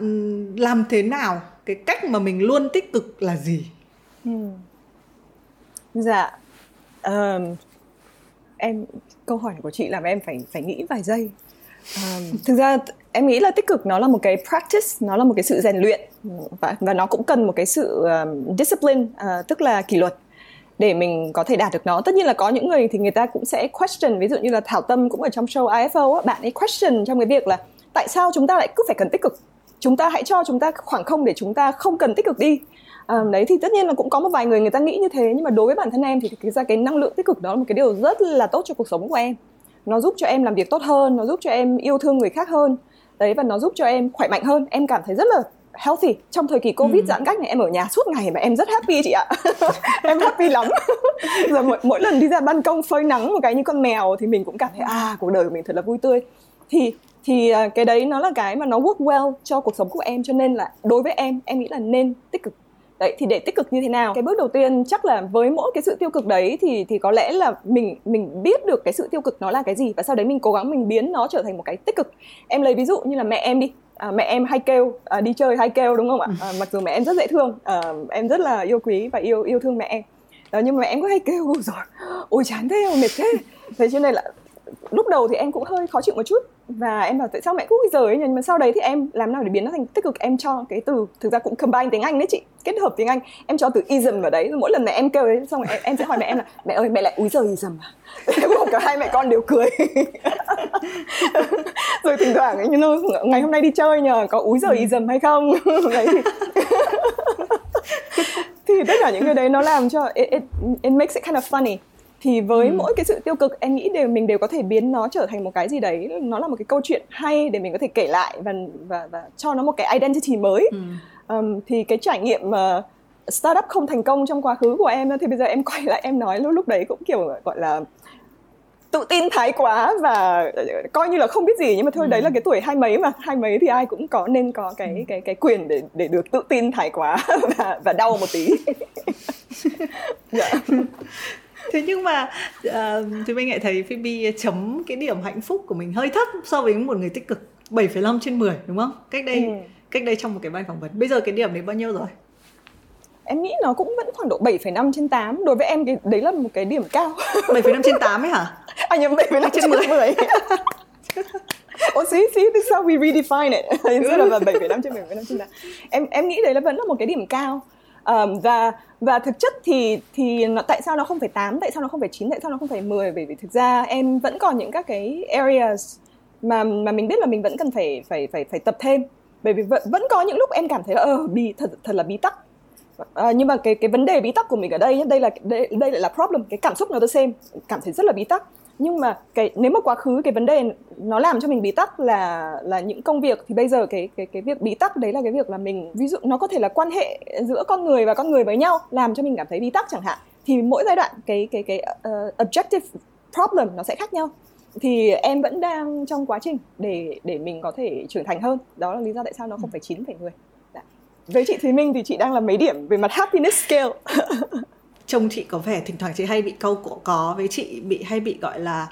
làm thế nào, cái cách mà mình luôn tích cực là gì? Ừ. Dạ, um, em câu hỏi của chị làm em phải phải nghĩ vài giây. Um, thực ra em nghĩ là tích cực nó là một cái practice, nó là một cái sự rèn luyện, và, và nó cũng cần một cái sự um, discipline, uh, tức là kỷ luật để mình có thể đạt được nó. Tất nhiên là có những người thì người ta cũng sẽ question, ví dụ như là Thảo Tâm cũng ở trong show I F O á, bạn ấy question trong cái việc là tại sao chúng ta lại cứ phải cần tích cực, chúng ta hãy cho chúng ta khoảng không để chúng ta không cần tích cực đi. Um, đấy thì tất nhiên là cũng có một vài người người ta nghĩ như thế, nhưng mà đối với bản thân em thì thực ra cái năng lượng tích cực đó là một cái điều rất là tốt cho cuộc sống của em. Nó giúp cho em làm việc tốt hơn, nó giúp cho em yêu thương người khác hơn. Đấy, và nó giúp cho em khỏe mạnh hơn. Em cảm thấy rất là healthy. Trong thời kỳ Covid giãn cách này, em ở nhà suốt ngày mà em rất happy chị ạ. Em happy lắm. Rồi mỗi, mỗi lần đi ra ban công phơi nắng một cái như con mèo thì mình cũng cảm thấy à, cuộc đời của mình thật là vui tươi. Thì thì cái đấy nó là cái mà nó work well cho cuộc sống của em, cho nên là đối với em, em nghĩ là nên tích cực. Đấy, thì để tích cực như thế nào? Cái bước đầu tiên chắc là với mỗi cái sự tiêu cực đấy thì thì có lẽ là mình mình biết được cái sự tiêu cực nó là cái gì, và sau đấy mình cố gắng mình biến nó trở thành một cái tích cực. Em lấy ví dụ như là mẹ em đi. à, mẹ em hay kêu, à, đi chơi hay kêu đúng không ạ? À, mặc dù mẹ em rất dễ thương, à, em rất là yêu quý và yêu yêu thương mẹ em. Đó, nhưng mà mẹ em cứ hay kêu ôi giời, ôi chán thế, mệt thế. Thế cho nên là lúc đầu thì em cũng hơi khó chịu một chút và em bảo tại sao mẹ cứ giờ ấy, nhưng mà sau đấy thì em làm nào để biến nó thành tích cực. Em cho cái từ, thực ra cũng combine tiếng Anh đấy chị, kết hợp tiếng Anh, em cho từ ism vào đấy. Mỗi lần mẹ em kêu đấy xong rồi em, em sẽ hỏi mẹ em là mẹ ơi mẹ lại úi giời ism à? Thế một cả hai mẹ con đều cười. Rồi thỉnh thoảng ấy, như nó ngày hôm nay đi chơi nhờ có úi giời ism hay không đấy thì thì tất cả những cái đấy nó làm cho it, it, it makes it kind of funny. Thì với ừ. mỗi cái sự tiêu cực em nghĩ đều mình đều có thể biến nó trở thành một cái gì đấy, nó là một cái câu chuyện hay để mình có thể kể lại và và và cho nó một cái identity mới. ừ. Um, thì cái trải nghiệm uh, startup không thành công trong quá khứ của em thì bây giờ em quay lại em nói lúc, lúc đấy cũng kiểu gọi là tự tin thái quá và coi như là không biết gì, nhưng mà thôi ừ. đấy là cái tuổi hai mấy mà, hai mấy thì ai cũng có nên có cái cái cái quyền để để được tự tin thái quá và và đau một tí. Dạ. Thế nhưng mà uh, thì mình lại thấy Phoebe chấm cái điểm hạnh phúc của mình hơi thấp so với một người tích cực, bảy phẩy năm trên mười đúng không? Cách đây ừ. cách đây trong một cái bài phỏng vấn. Bây giờ cái điểm đấy bao nhiêu rồi? Em nghĩ nó cũng vẫn khoảng độ bảy phẩy năm trên tám. Đối với em cái đấy là một cái điểm cao. bảy phẩy năm trên tám ấy hả? À nhầm, bảy phẩy năm trên mười. Ồ, see, see, this is how we redefine it. Instead of bảy phẩy năm trên mười, bảy phẩy năm trên tám. Em em nghĩ đấy là vẫn là một cái điểm cao. Um, và và thực chất thì thì nó, tại sao nó không phải tám, tại sao nó không phải chín, tại sao nó không phải mười? Bởi vì thực ra em vẫn còn những các cái areas mà mà mình biết là mình vẫn cần phải phải phải phải tập thêm. Bởi vì vẫn, vẫn có những lúc em cảm thấy là ờ bị thật thật là bí tắc. À, nhưng mà cái cái vấn đề bí tắc của mình ở đây đây là đây, đây lại là problem, cái cảm xúc nó the same, cảm thấy rất là bí tắc. Nhưng mà cái nếu mà quá khứ cái vấn đề nó làm cho mình bí tắc là là những công việc, thì bây giờ cái cái cái việc bí tắc đấy là cái việc là mình, ví dụ nó có thể là quan hệ giữa con người và con người với nhau làm cho mình cảm thấy bí tắc chẳng hạn. Thì mỗi giai đoạn cái cái cái uh, objective problem nó sẽ khác nhau. Thì em vẫn đang trong quá trình để để mình có thể trưởng thành hơn. Đó là lý do tại sao nó không phải chín phải mười. Với chị Thùy Minh thì chị đang là mấy điểm về mặt happiness scale? Trông chị có vẻ thỉnh thoảng chị hay bị câu cổ có, với chị bị hay bị gọi là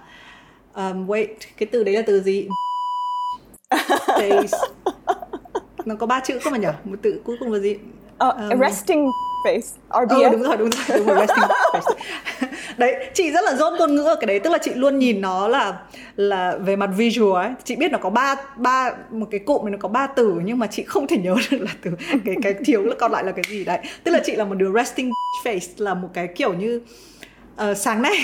um, wait, cái từ đấy là từ gì? Face. Nó có ba chữ không mà nhỉ? Một từ cuối cùng là gì? Um... Uh, resting face. R B F. Ờ, đúng rồi, đúng rồi, đúng rồi, resting face. Đấy, chị rất là dốt ngôn ngữ ở cái đấy, tức là chị luôn nhìn nó là là về mặt visual ấy, chị biết nó có ba ba một cái cụm này nó có ba từ, nhưng mà chị không thể nhớ được là từ cái cái thiếu là còn lại là cái gì đấy. Tức là chị là một đứa resting face, là một cái kiểu như uh, sáng nay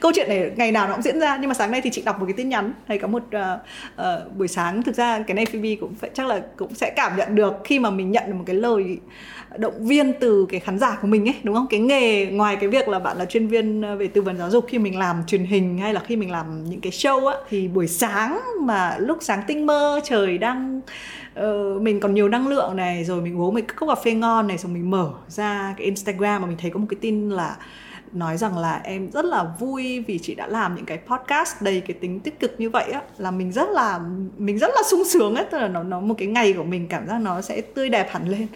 câu chuyện này ngày nào nó cũng diễn ra, nhưng mà sáng nay thì chị đọc một cái tin nhắn hay có một uh, uh, buổi sáng, thực ra cái này Phoebe cũng phải, chắc là cũng sẽ cảm nhận được khi mà mình nhận được một cái lời động viên từ cái khán giả của mình ấy, đúng không? Cái nghề, ngoài cái việc là bạn là chuyên viên về tư vấn giáo dục, khi mình làm truyền hình hay là khi mình làm những cái show á, thì buổi sáng mà lúc sáng tinh mơ, trời đang uh, mình còn nhiều năng lượng này, rồi mình uống một cốc cà phê ngon này, rồi mình mở ra cái Instagram mà mình thấy có một cái tin là nói rằng là em rất là vui vì chị đã làm những cái podcast đầy cái tính tích cực như vậy á, là mình rất là mình rất là sung sướng ấy, tức là nó nó một cái ngày của mình cảm giác nó sẽ tươi đẹp hẳn lên.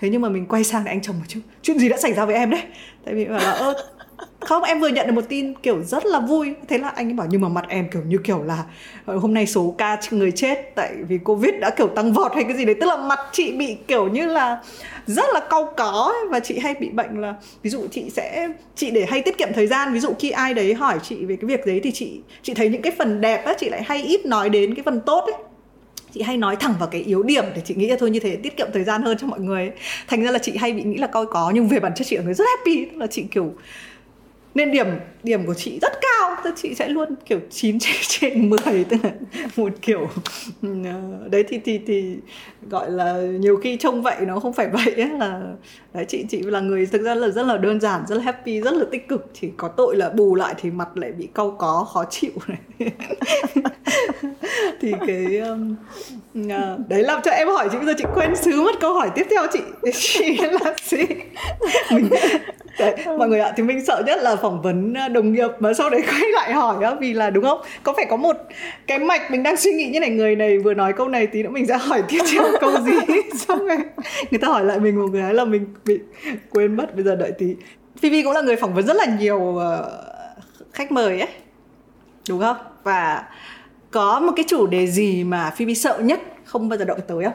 Thế nhưng mà mình quay sang lại anh chồng một chút, chuyện gì đã xảy ra với em đấy? Tại vì bảo là ơ không, em vừa nhận được một tin kiểu rất là vui. Thế là anh ấy bảo nhưng mà mặt em kiểu như kiểu là hôm nay số ca người chết tại vì Covid đã kiểu tăng vọt hay cái gì đấy. Tức là mặt chị bị kiểu như là rất là cau có ấy, và chị hay bị bệnh là ví dụ chị sẽ chị để hay tiết kiệm thời gian, ví dụ khi ai đấy hỏi chị về cái việc đấy thì chị chị thấy những cái phần đẹp á, chị lại hay ít nói đến cái phần tốt ấy. Chị hay nói thẳng vào cái yếu điểm để chị nghĩ là thôi như thế tiết kiệm thời gian hơn cho mọi người ấy. Thành ra là chị hay bị nghĩ là coi có, nhưng về bản chất chị là người rất happy, tức là chị kiểu nên điểm điểm của chị rất cao, tức chị sẽ luôn kiểu chín trên mười, tức là một kiểu đấy thì thì thì gọi là nhiều khi trông vậy nó không phải vậy ấy, là đấy chị chị là người thực ra là rất là đơn giản, rất là happy, rất là tích cực, chỉ có tội là bù lại thì mặt lại bị cau có khó chịu này. Thì cái um, uh, đấy làm cho em hỏi chị, bây giờ chị quên sứ mất câu hỏi tiếp theo chị chị là gì mình đấy, mọi người ạ. Thì mình sợ nhất là phỏng vấn đồng nghiệp mà sau đấy quay lại hỏi á, vì là đúng không, có phải có một cái mạch mình đang suy nghĩ như này, người này vừa nói câu này tí nữa mình sẽ hỏi tiếp theo câu gì, xong rồi người ta hỏi lại mình một cái là mình bị quên mất. Bây giờ đợi tí. Phoebe cũng là người phỏng vấn rất là nhiều khách mời ấy, đúng không? Và có một cái chủ đề gì mà Phoebe sợ nhất không bao giờ động tới không?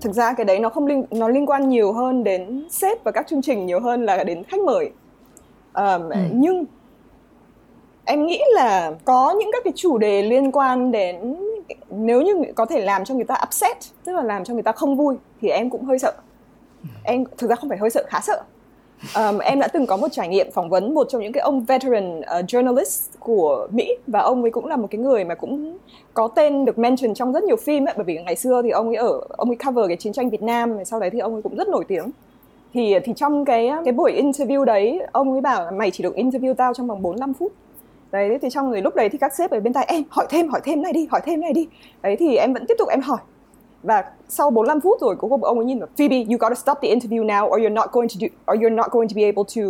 Thực ra cái đấy nó không liên, nó liên quan nhiều hơn đến sếp và các chương trình nhiều hơn là đến khách mời. Um, ừ. Nhưng em nghĩ là có những các cái chủ đề liên quan đến, nếu như có thể làm cho người ta upset, tức là làm cho người ta không vui, thì em cũng hơi sợ. Em thực ra không phải hơi sợ, khá sợ. Um, em đã từng có một trải nghiệm phỏng vấn một trong những cái ông veteran uh, journalist của Mỹ, và ông ấy cũng là một cái người mà cũng có tên được mention trong rất nhiều phim ấy, bởi vì ngày xưa thì ông ấy ở ông ấy cover cái chiến tranh Việt Nam, và sau đấy thì ông ấy cũng rất nổi tiếng. Thì thì trong cái cái buổi interview đấy, ông ấy bảo là mày chỉ được interview tao trong vòng bốn mươi lăm phút. Đấy thì trong người lúc đấy thì các sếp ở bên tai em hỏi thêm hỏi thêm này đi, hỏi thêm này đi. Đấy thì em vẫn tiếp tục em hỏi. Và sau bốn mươi lăm phút rồi cuối cùng ông ấy nhìn vào: Phoebe, you gotta stop the interview now or you're not going to do, or you're not going to be able to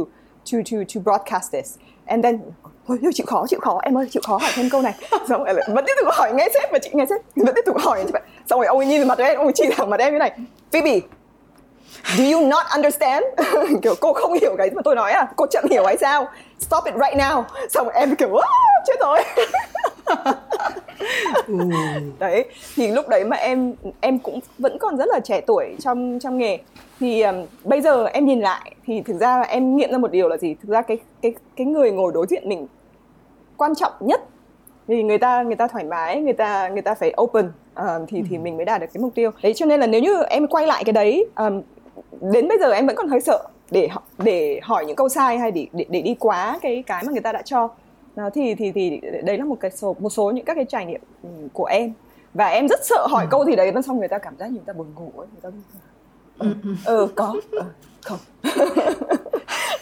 to to to broadcast this. And then ôi chịu khó chịu khó em ơi chịu khó hỏi thêm câu này. Xong rồi vẫn tiếp tục hỏi nghe sếp, và chị nghe sếp vẫn tiếp tục hỏi. Xong rồi ông ấy nhìn vào mặt em, ông ấy chỉ thẳng mặt em như này: Phoebe, do you not understand? Kiểu cô không hiểu cái mà tôi nói à? Cô chẳng hiểu hay sao? Stop it right now. Xong em kiểu wow, chết rồi. Đấy, thì lúc đấy mà em em cũng vẫn còn rất là trẻ tuổi trong trong nghề. Thì um, bây giờ em nhìn lại thì thực ra em nghiệm ra một điều là gì? Thực ra cái cái cái người ngồi đối diện mình quan trọng nhất. Vì người ta người ta thoải mái, người ta người ta phải open uh, thì thì mình mới đạt được cái mục tiêu. Đấy cho nên là nếu như em quay lại cái đấy, um, đến bây giờ em vẫn còn hơi sợ để để hỏi những câu sai hay để để, để đi quá cái cái mà người ta đã cho. Đó, thì thì thì đấy là một cái số một số những các cái trải nghiệm của em, và em rất sợ hỏi ừ. câu gì đấy mà xong người ta cảm giác người ta buồn ngủ ấy, người ta ừ, ừ có ừ, không.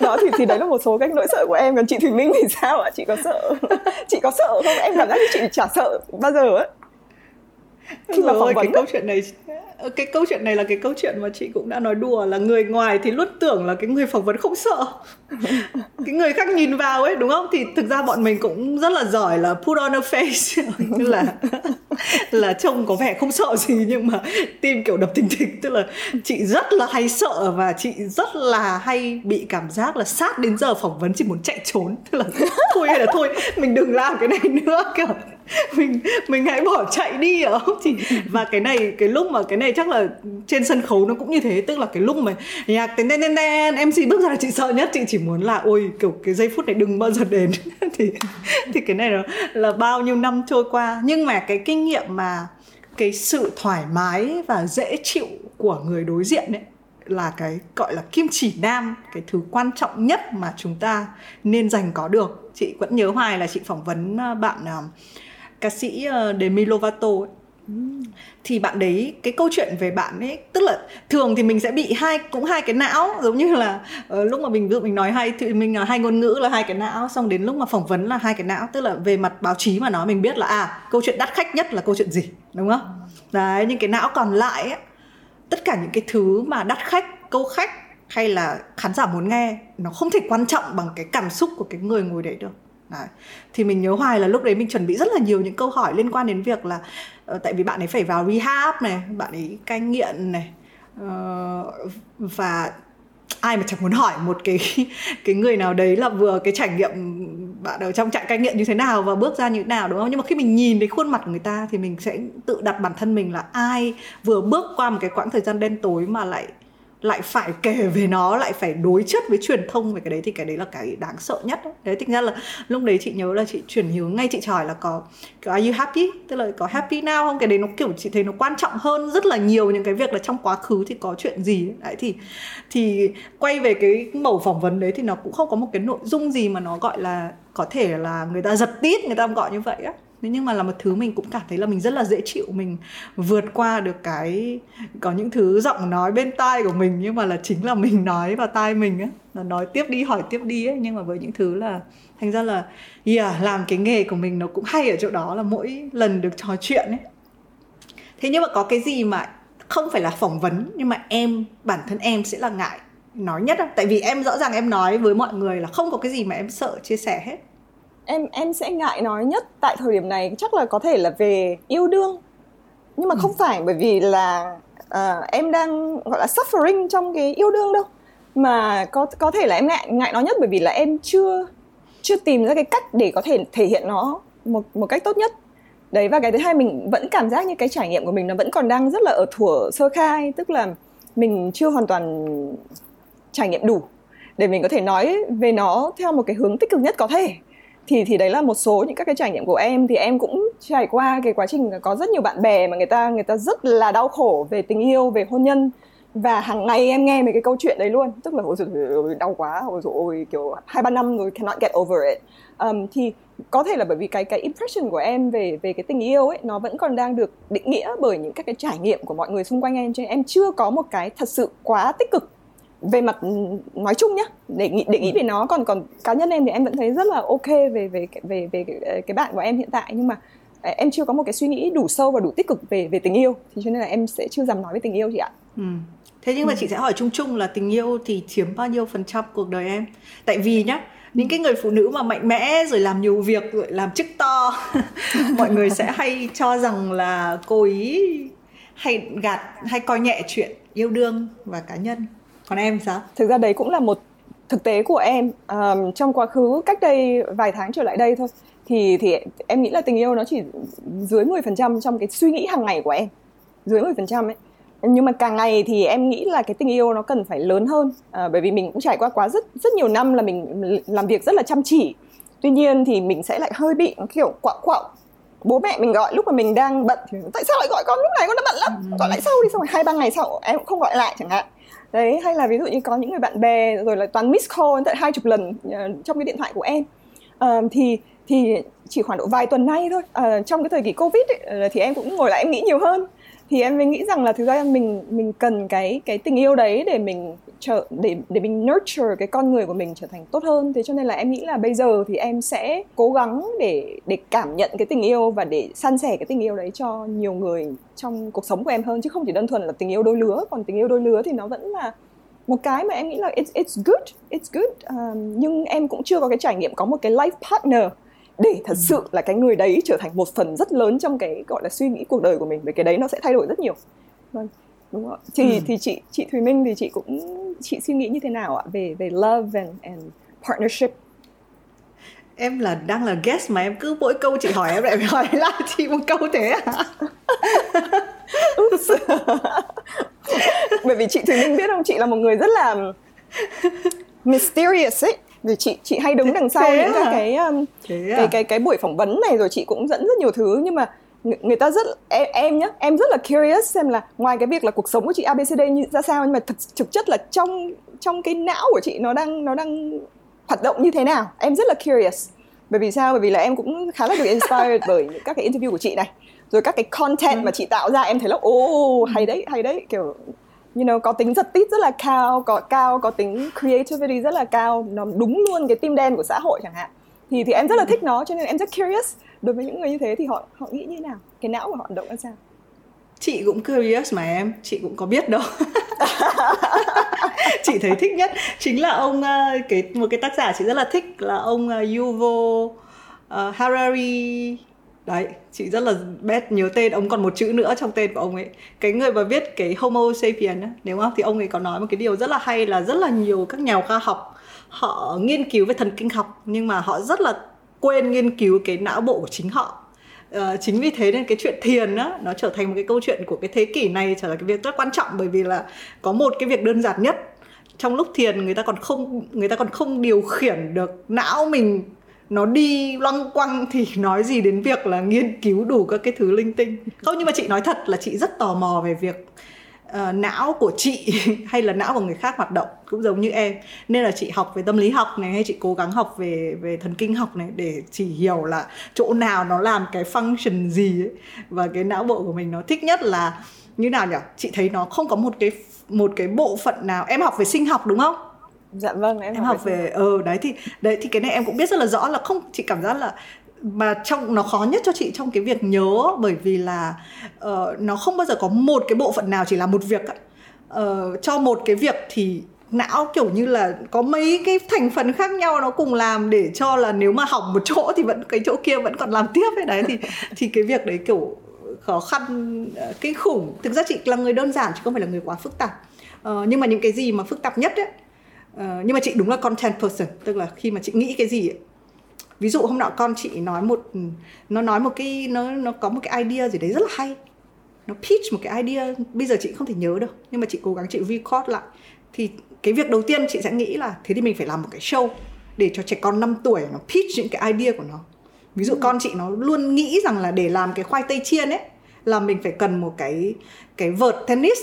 Đó thì thì đấy là một số các nỗi sợ của em. Còn chị Thùy Minh thì sao ạ? Chị có sợ chị có sợ không? Em cảm giác như chị chả sợ bao giờ ấy. Khi mà phỏng vấn cái đó. câu chuyện này cái câu chuyện này là cái câu chuyện mà chị cũng đã nói đùa là người ngoài thì luôn tưởng là cái người phỏng vấn không sợ, cái người khác nhìn vào ấy, đúng không? Thì thực ra bọn mình cũng rất là giỏi là put on a face, tức là là trông có vẻ không sợ gì nhưng mà tim kiểu đập thình thịch. Tức là chị rất là hay sợ, và chị rất là hay bị cảm giác là sát đến giờ phỏng vấn chị muốn chạy trốn. Tức là thôi hay là thôi mình đừng làm cái này nữa, kiểu mình mình hãy bỏ chạy đi ở không chị. Và cái này cái lúc mà cái này chắc là trên sân khấu nó cũng như thế, tức là cái lúc mà nhạc tên tên tên tên em xê bước ra là chị sợ nhất, chị chỉ muốn là ôi kiểu cái giây phút này đừng bao giờ đến. thì thì cái này nó là bao nhiêu năm trôi qua, nhưng mà cái kinh nghiệm mà cái sự thoải mái và dễ chịu của người đối diện ấy là cái gọi là kim chỉ nam, cái thứ quan trọng nhất mà chúng ta nên dành có được. Chị vẫn nhớ hoài là chị phỏng vấn bạn ca sĩ Demi Lovato ấy. Thì bạn đấy, cái câu chuyện về bạn ấy, tức là thường thì mình sẽ bị hai cũng hai cái não, giống như là uh, lúc mà mình mình nói hai thì mình là hai ngôn ngữ là hai cái não, xong đến lúc mà phỏng vấn là hai cái não. Tức là về mặt báo chí mà nói mình biết là à câu chuyện đắt khách nhất là câu chuyện gì, đúng không? Đấy, nhưng cái não còn lại ấy, tất cả những cái thứ mà đắt khách, câu khách hay là khán giả muốn nghe nó không thể quan trọng bằng cái cảm xúc của cái người ngồi đấy được. Đấy. Thì mình nhớ hoài là lúc đấy mình chuẩn bị rất là nhiều những câu hỏi liên quan đến việc là uh, tại vì bạn ấy phải vào rehab này, bạn ấy cai nghiện này, uh, và ai mà chẳng muốn hỏi một cái cái người nào đấy là vừa cái trải nghiệm bạn ở trong trại cai nghiện như thế nào và bước ra như thế nào, đúng không? Nhưng mà khi mình nhìn thấy khuôn mặt của người ta thì mình sẽ tự đặt bản thân mình là ai vừa bước qua một cái quãng thời gian đen tối mà lại lại phải kể về nó, lại phải đối chất với truyền thông về cái đấy, thì cái đấy là cái đáng sợ nhất đấy. Đấy, thực ra là lúc đấy chị nhớ là chị chuyển hướng ngay, chị hỏi là có, có are you happy, tức là có happy now không. Cái đấy nó kiểu chị thấy nó quan trọng hơn rất là nhiều những cái việc là trong quá khứ thì có chuyện gì đấy. Thì thì quay về cái mẫu phỏng vấn đấy thì nó cũng không có một cái nội dung gì mà nó gọi là có thể là người ta giật tít, người ta gọi như vậy á. Nhưng mà là một thứ mình cũng cảm thấy là mình rất là dễ chịu, mình vượt qua được cái có những thứ giọng nói bên tai của mình nhưng mà là chính là mình nói vào tai mình ấy, là nói tiếp đi, hỏi tiếp đi ấy. Nhưng mà với những thứ là thành ra là yeah, làm cái nghề của mình nó cũng hay ở chỗ đó là mỗi lần được trò chuyện ấy. Thế nhưng mà có cái gì mà không phải là phỏng vấn nhưng mà em bản thân em sẽ là ngại nói nhất không? Tại vì em rõ ràng em nói với mọi người là không có cái gì mà em sợ chia sẻ hết. Em em sẽ ngại nói nhất tại thời điểm này chắc là có thể là về yêu đương. Nhưng mà không phải bởi vì là uh, em đang gọi là suffering trong cái yêu đương đâu. Mà có có thể là em ngại ngại nói nhất bởi vì là em chưa chưa tìm ra cái cách để có thể thể hiện nó một một cách tốt nhất. Đấy, và cái thứ hai mình vẫn cảm giác như cái trải nghiệm của mình nó vẫn còn đang rất là ở thuở sơ khai, tức là mình chưa hoàn toàn trải nghiệm đủ để mình có thể nói về nó theo một cái hướng tích cực nhất có thể. Thì thì đấy là một số những các cái trải nghiệm của em. Thì em cũng trải qua cái quá trình có rất nhiều bạn bè mà người ta người ta rất là đau khổ về tình yêu, về hôn nhân. Và hàng ngày em nghe mấy cái câu chuyện đấy luôn. Tức là ôi dồi ôi, đau quá, ôi dồi ôi, kiểu hai ba năm rồi, cannot get over it. um, Thì có thể là bởi vì cái, cái impression của em về, về cái tình yêu ấy, nó vẫn còn đang được định nghĩa bởi những các cái trải nghiệm của mọi người xung quanh em. Cho nên em chưa có một cái thật sự quá tích cực về mặt nói chung nhá, để nghĩ để nghĩ về nó. Còn còn cá nhân em thì em vẫn thấy rất là ok về về về về, về cái, cái bạn của em hiện tại, nhưng mà em chưa có một cái suy nghĩ đủ sâu và đủ tích cực về về tình yêu, thì cho nên là em sẽ chưa dám nói về tình yêu chị ạ. Ừ. Thế nhưng mà ừ. chị sẽ hỏi chung chung là tình yêu thì chiếm bao nhiêu phần trăm cuộc đời em? Tại vì nhá, những cái người phụ nữ mà mạnh mẽ rồi làm nhiều việc rồi làm chức to, mọi người sẽ hay cho rằng là cô ý hay gạt, hay coi nhẹ chuyện yêu đương và cá nhân. Còn em sao? Thực ra đấy cũng là một thực tế của em um, trong quá khứ, cách đây vài tháng trở lại đây thôi. Thì thì em nghĩ là tình yêu nó chỉ dưới mười phần trăm trong cái suy nghĩ hàng ngày của em, dưới mười phần trăm ấy. Nhưng mà càng ngày thì em nghĩ là cái tình yêu nó cần phải lớn hơn, à, bởi vì mình cũng trải qua quá rất rất nhiều năm là mình làm việc rất là chăm chỉ. Tuy nhiên thì mình sẽ lại hơi bị kiểu quạo quạo. Bố mẹ mình gọi lúc mà mình đang bận thì tại sao lại gọi con lúc này, con đã bận lắm, gọi lại sau đi, xong rồi hai ba ngày sau em cũng không gọi lại chẳng hạn. Đấy, hay là ví dụ như có những người bạn bè rồi là toàn miss call tận hai chục lần trong cái điện thoại của em. À, thì thì chỉ khoảng độ vài tuần nay thôi, à, trong cái thời kỳ Covid ấy, thì em cũng ngồi lại em nghĩ nhiều hơn. Thì em mới nghĩ rằng là thực ra mình mình cần cái cái tình yêu đấy để mình trở để để mình nurture cái con người của mình trở thành tốt hơn. Thế cho nên là em nghĩ là bây giờ thì em sẽ cố gắng để để cảm nhận cái tình yêu và để san sẻ cái tình yêu đấy cho nhiều người trong cuộc sống của em hơn, chứ không chỉ đơn thuần là tình yêu đôi lứa. Còn tình yêu đôi lứa thì nó vẫn là một cái mà em nghĩ là it's it's good, it's good. Um, nhưng em cũng chưa có cái trải nghiệm có một cái life partner để thật sự là cái người đấy trở thành một phần rất lớn trong cái gọi là suy nghĩ cuộc đời của mình, bởi cái đấy nó sẽ thay đổi rất nhiều. Vâng, đúng rồi. Thì ừ. thì chị chị Thùy Minh thì chị cũng chị suy nghĩ như thế nào ạ về về love and, and partnership? Em là đang là guest mà em cứ mỗi câu chị hỏi em lại phải hỏi lại chị một câu thế à? Bởi vì chị Thùy Minh biết không, chị là một người rất là mysterious ấy. Rồi chị chị hay đứng đằng sau những à? cái cái, à? cái cái cái buổi phỏng vấn này, rồi chị cũng dẫn rất nhiều thứ, nhưng mà người ta rất em, em nhá, em rất là curious xem là ngoài cái việc là cuộc sống của chị a bê xê đê như ra sao, nhưng mà thực, thực chất là trong trong cái não của chị nó đang nó đang hoạt động như thế nào. Em rất là curious. Bởi vì sao? Bởi vì là em cũng khá là được inspired bởi những các cái interview của chị này, rồi các cái content ừ. mà chị tạo ra. Em thấy là ô oh, hay đấy, hay đấy, kiểu you know, có tính giật tít rất là cao, có cao, có tính creativity rất là cao, nó đúng luôn cái tim đen của xã hội chẳng hạn. Thì thì em rất là thích nó, cho nên em rất curious. Đối với những người như thế thì họ họ nghĩ như thế nào? Cái não của họ động ra sao? Chị cũng curious mà em, chị cũng có biết đâu. Chị thấy thích nhất chính là ông cái một cái tác giả chị rất là thích là ông Yuval uh, Harari. Đấy, chị rất là bét nhớ tên, ông còn một chữ nữa trong tên của ông ấy. Cái người mà viết cái Homo sapiens á, nếu không thì ông ấy có nói một cái điều rất là hay là rất là nhiều các nhà khoa học họ nghiên cứu về thần kinh học, nhưng mà họ rất là quên nghiên cứu cái não bộ của chính họ. À, chính vì thế nên cái chuyện thiền á, nó trở thành một cái câu chuyện của cái thế kỷ này, trở thành cái việc rất quan trọng, bởi vì là có một cái việc đơn giản nhất. Trong lúc thiền người ta còn không, người ta còn không điều khiển được não mình, nó đi loăng quăng thì nói gì đến việc là nghiên cứu đủ các cái thứ linh tinh. Không, nhưng mà chị nói thật là chị rất tò mò về việc uh, não của chị hay là não của người khác hoạt động cũng giống như em. Nên là chị học về tâm lý học này, hay chị cố gắng học về, về thần kinh học này, để chị hiểu là chỗ nào nó làm cái function gì ấy. Và cái não bộ của mình nó thích nhất là như nào nhỉ? Chị thấy nó không có một cái, một cái bộ phận nào. Em học về sinh học đúng không? Dạ vâng, em, em học về ờ ừ, đấy thì đấy thì cái này em cũng biết rất là rõ, là không, chị cảm giác là mà trong nó khó nhất cho chị trong cái việc nhớ, bởi vì là uh, nó không bao giờ có một cái bộ phận nào chỉ làm một việc. Uh, cho một cái việc thì não kiểu như là có mấy cái thành phần khác nhau nó cùng làm, để cho là nếu mà hỏng một chỗ thì vẫn cái chỗ kia vẫn còn làm tiếp ấy. Đấy thì thì cái việc đấy kiểu khó khăn uh, kinh khủng. Thực ra chị là người đơn giản chứ không phải là người quá phức tạp, uh, nhưng mà những cái gì mà phức tạp nhất ấy, Uh, nhưng mà chị đúng là content person, tức là khi mà chị nghĩ cái gì ấy, Ví dụ hôm nọ con chị nói một nó nói một cái nó nó có một cái idea gì đấy rất là hay, nó pitch một cái idea, bây giờ chị không thể nhớ được nhưng mà chị cố gắng chị record lại. Thì cái việc đầu tiên chị sẽ nghĩ là thế thì mình phải làm một cái show để cho trẻ con năm tuổi nó pitch những cái idea của nó. Ví dụ con chị nó luôn nghĩ rằng là để làm cái khoai tây chiên ấy là mình phải cần một cái cái vợt tennis.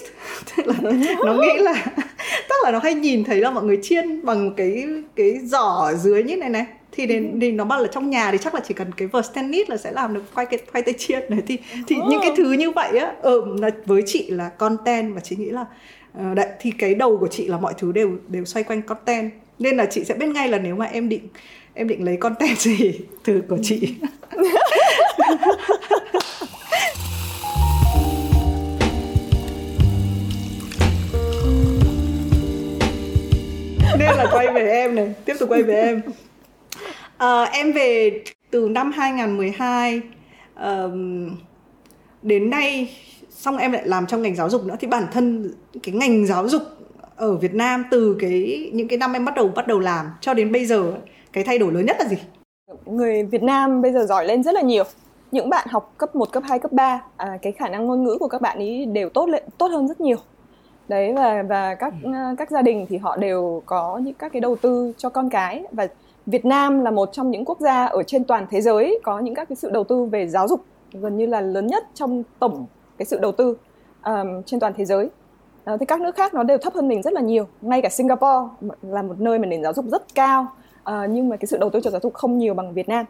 Tức là nó nghĩ là tức là nó hay nhìn thấy là mọi người chiên bằng cái cái giỏ ở dưới như này này. Thì, đến, thì nó bảo là trong nhà thì chắc là chỉ cần cái vợt tennis là sẽ làm được khoai, khoai tây chiên đấy. Thì, thì oh. những cái thứ như vậy á, ừ, với chị là content. Và chị nghĩ là đấy, thì cái đầu của chị là mọi thứ đều, đều xoay quanh content. Nên là chị sẽ biết ngay là nếu mà em định em định lấy content gì từ của chị. Nên là quay về em này, tiếp tục quay về em. Uh, em về từ năm hai không một hai uh, đến nay, xong em lại làm trong ngành giáo dục nữa. Thì bản thân cái ngành giáo dục ở Việt Nam từ cái những cái năm em bắt đầu bắt đầu làm cho đến bây giờ, cái thay đổi lớn nhất là gì? Người Việt Nam bây giờ giỏi lên rất là nhiều. Những bạn học cấp một, cấp hai, cấp ba, à, cái khả năng ngôn ngữ của các bạn ấy đều tốt lên, tốt hơn rất nhiều. Đấy, và và các các gia đình thì họ đều có những các cái đầu tư cho con cái, và Việt Nam là một trong những quốc gia ở trên toàn thế giới có những các cái sự đầu tư về giáo dục gần như là lớn nhất trong tổng cái sự đầu tư um, trên toàn thế giới. À, thì các nước khác nó đều thấp hơn mình rất là nhiều. Ngay cả Singapore là một nơi mà nền giáo dục rất cao, à, nhưng mà cái sự đầu tư cho giáo dục không nhiều bằng Việt Nam.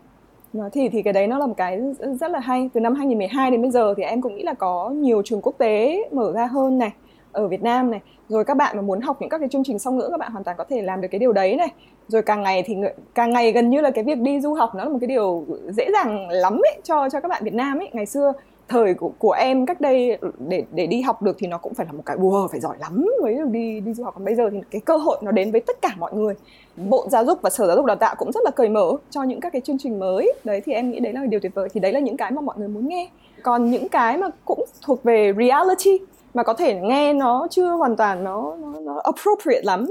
À, thì thì cái đấy nó là một cái rất là hay. Từ năm hai không một hai đến bây giờ thì em cũng nghĩ là có nhiều trường quốc tế mở ra hơn này, ở Việt Nam này, rồi các bạn mà muốn học những các cái chương trình song ngữ các bạn hoàn toàn có thể làm được cái điều đấy này. Rồi càng ngày thì càng ngày gần như là cái việc đi du học nó là một cái điều dễ dàng lắm ấy cho cho các bạn Việt Nam ấy. Ngày xưa thời của của em cách đây để để đi học được thì nó cũng phải là một cái wow, phải giỏi lắm mới được đi đi du học. Còn bây giờ thì cái cơ hội nó đến với tất cả mọi người. Bộ Giáo dục và Sở Giáo dục Đào tạo cũng rất là cởi mở cho những các cái chương trình mới. Đấy thì em nghĩ đấy là điều tuyệt vời. Thì đấy là những cái mà mọi người muốn nghe. Còn những cái mà cũng thuộc về reality mà có thể nghe nó chưa hoàn toàn nó nó, nó appropriate lắm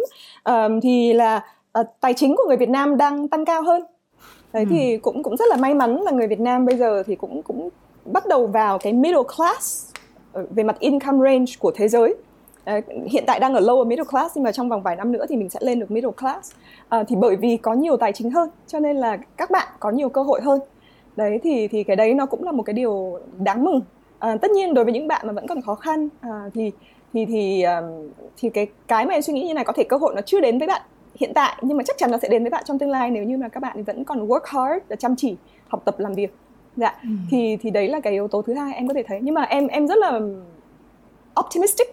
um, thì là uh, tài chính của người Việt Nam đang tăng cao hơn. Đấy, ừ. Thì cũng cũng rất là may mắn là người Việt Nam bây giờ thì cũng cũng bắt đầu vào cái middle class về mặt income range của thế giới. Uh, hiện tại đang ở lower middle class nhưng mà trong vòng vài năm nữa thì mình sẽ lên được middle class. Uh, thì bởi vì có nhiều tài chính hơn cho nên là các bạn có nhiều cơ hội hơn. Đấy thì thì cái đấy nó cũng là một cái điều đáng mừng. À, tất nhiên đối với những bạn mà vẫn còn khó khăn à, thì thì thì um, thì cái cái mà em suy nghĩ như này, có thể cơ hội nó chưa đến với bạn hiện tại nhưng mà chắc chắn nó sẽ đến với bạn trong tương lai nếu như mà các bạn vẫn còn work hard và chăm chỉ học tập làm việc. Dạ. Ừ. Thì thì đấy là cái yếu tố thứ hai em có thể thấy, nhưng mà em em rất là optimistic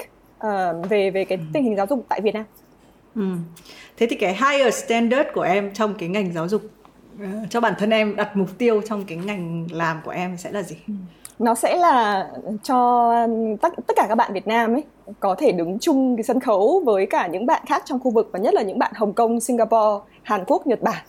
uh, về về cái ừ. tình hình giáo dục tại Việt Nam. Ừ. Thế thì cái higher standard của em trong cái ngành giáo dục cho bản thân em, đặt mục tiêu trong cái ngành làm của em sẽ là gì? Ừ. Nó sẽ là cho tất, tất cả các bạn Việt Nam ấy có thể đứng chung cái sân khấu với cả những bạn khác trong khu vực, và nhất là những bạn Hồng Kông, Singapore, Hàn Quốc, Nhật Bản.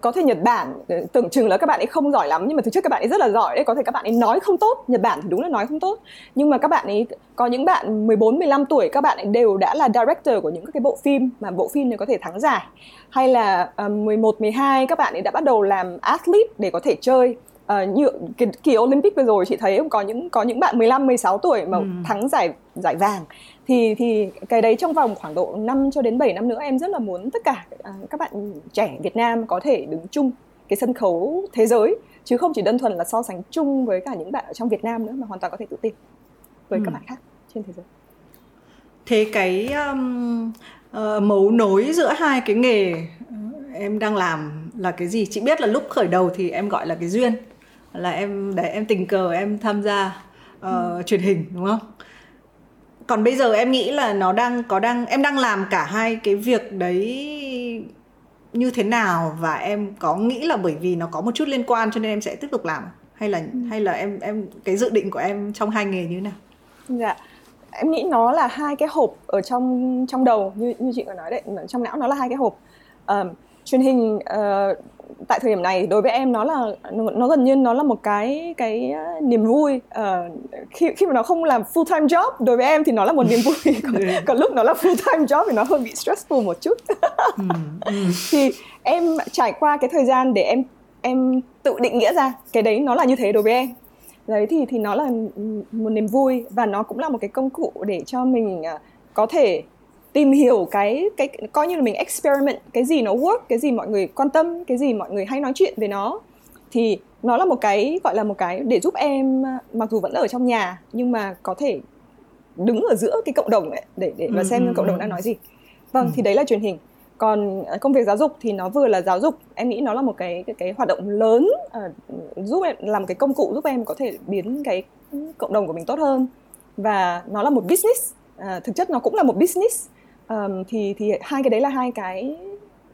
Có thể Nhật Bản tưởng chừng là các bạn ấy không giỏi lắm nhưng mà thực chất các bạn ấy rất là giỏi đấy. Có thể các bạn ấy nói không tốt, Nhật Bản thì đúng là nói không tốt, nhưng mà các bạn ấy có những bạn mười bốn, mười lăm tuổi các bạn ấy đều đã là director của những cái bộ phim mà bộ phim này có thể thắng giải, hay là uh, mười một, mười hai các bạn ấy đã bắt đầu làm athlete để có thể chơi. Uh, như cái kỳ Olympic vừa rồi chị thấy có những có những bạn mười lăm, mười sáu tuổi mà ừ. thắng giải giải vàng. Thì thì cái đấy trong vòng khoảng độ năm cho đến bảy năm nữa em rất là muốn tất cả uh, các bạn trẻ Việt Nam có thể đứng chung cái sân khấu thế giới, chứ không chỉ đơn thuần là so sánh chung với cả những bạn ở trong Việt Nam nữa, mà hoàn toàn có thể tự tin với ừ. các bạn khác trên thế giới. Thế cái um, uh, mấu nối giữa hai cái nghề em đang làm là cái gì? Chị biết là lúc khởi đầu thì em gọi là cái duyên, là em để em tình cờ em tham gia uh, ừ. truyền hình, đúng không? Còn bây giờ em nghĩ là nó đang có đang em đang làm cả hai cái việc đấy như thế nào, và em có nghĩ là bởi vì nó có một chút liên quan cho nên em sẽ tiếp tục làm, hay là ừ. hay là em em cái dự định của em trong hai nghề như thế nào? Dạ. Em nghĩ nó là hai cái hộp ở trong trong đầu như như chị có nói đấy, trong não nó là hai cái hộp. Um, truyền hình uh, tại thời điểm này đối với em nó là nó gần như nó là một cái cái niềm vui. Uh, khi khi mà nó không làm full time job đối với em thì nó là một niềm vui, còn, còn lúc nó là full time job thì nó hơi bị stressful một chút. Thì em trải qua cái thời gian để em em tự định nghĩa ra cái đấy nó là như thế đối với em. Đấy thì, thì nó là một niềm vui và nó cũng là một cái công cụ để cho mình có thể tìm hiểu cái, cái coi như là mình experiment cái gì nó work, cái gì mọi người quan tâm, cái gì mọi người hay nói chuyện về nó. Thì nó là một cái gọi là một cái để giúp em mặc dù vẫn ở trong nhà nhưng mà có thể đứng ở giữa cái cộng đồng ấy, để, để và xem ừ, cộng đồng đang nói gì. Vâng, ừ. Thì đấy là truyền hình. Còn công việc giáo dục thì nó vừa là giáo dục, em nghĩ nó là một cái cái, cái hoạt động lớn uh, giúp em làm cái công cụ giúp em có thể biến cái cộng đồng của mình tốt hơn, và nó là một business, uh, thực chất nó cũng là một business. Um, thì thì hai cái đấy là hai cái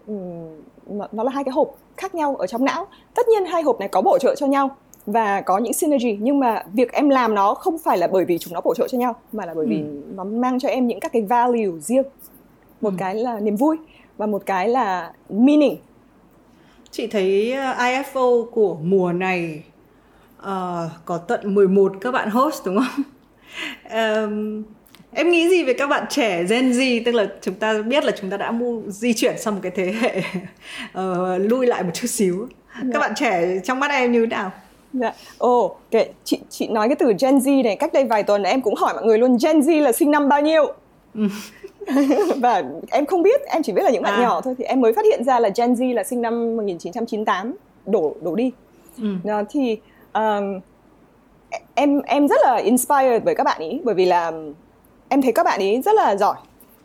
um, nó là hai cái hộp khác nhau ở trong não. Tất nhiên hai hộp này có bổ trợ cho nhau và có những synergy, nhưng mà việc em làm nó không phải là bởi vì chúng nó bổ trợ cho nhau mà là bởi vì ừ. nó mang cho em những các cái value riêng. Một ừ. cái là niềm vui và một cái là meaning. Chị thấy i ép ô của mùa này uh, có tận mười một các bạn host đúng không? um, em nghĩ gì về các bạn trẻ Gen Z? Tức là chúng ta biết là chúng ta đã mu- di chuyển sang một cái thế hệ uh, lui lại một chút xíu. Dạ. Các bạn trẻ trong mắt em như thế nào? Dạ. Ồ, oh, okay. chị, chị nói cái từ Gen Z này, cách đây vài tuần em cũng hỏi mọi người luôn Gen Z là sinh năm bao nhiêu? Và em không biết, em chỉ biết là những bạn à. nhỏ thôi. Thì em mới phát hiện ra là Gen Z là sinh năm một chín chín tám đổ, đổ đi. ừ. Đó, thì um, em, em rất là inspired bởi các bạn ý, bởi vì là em thấy các bạn ý rất là giỏi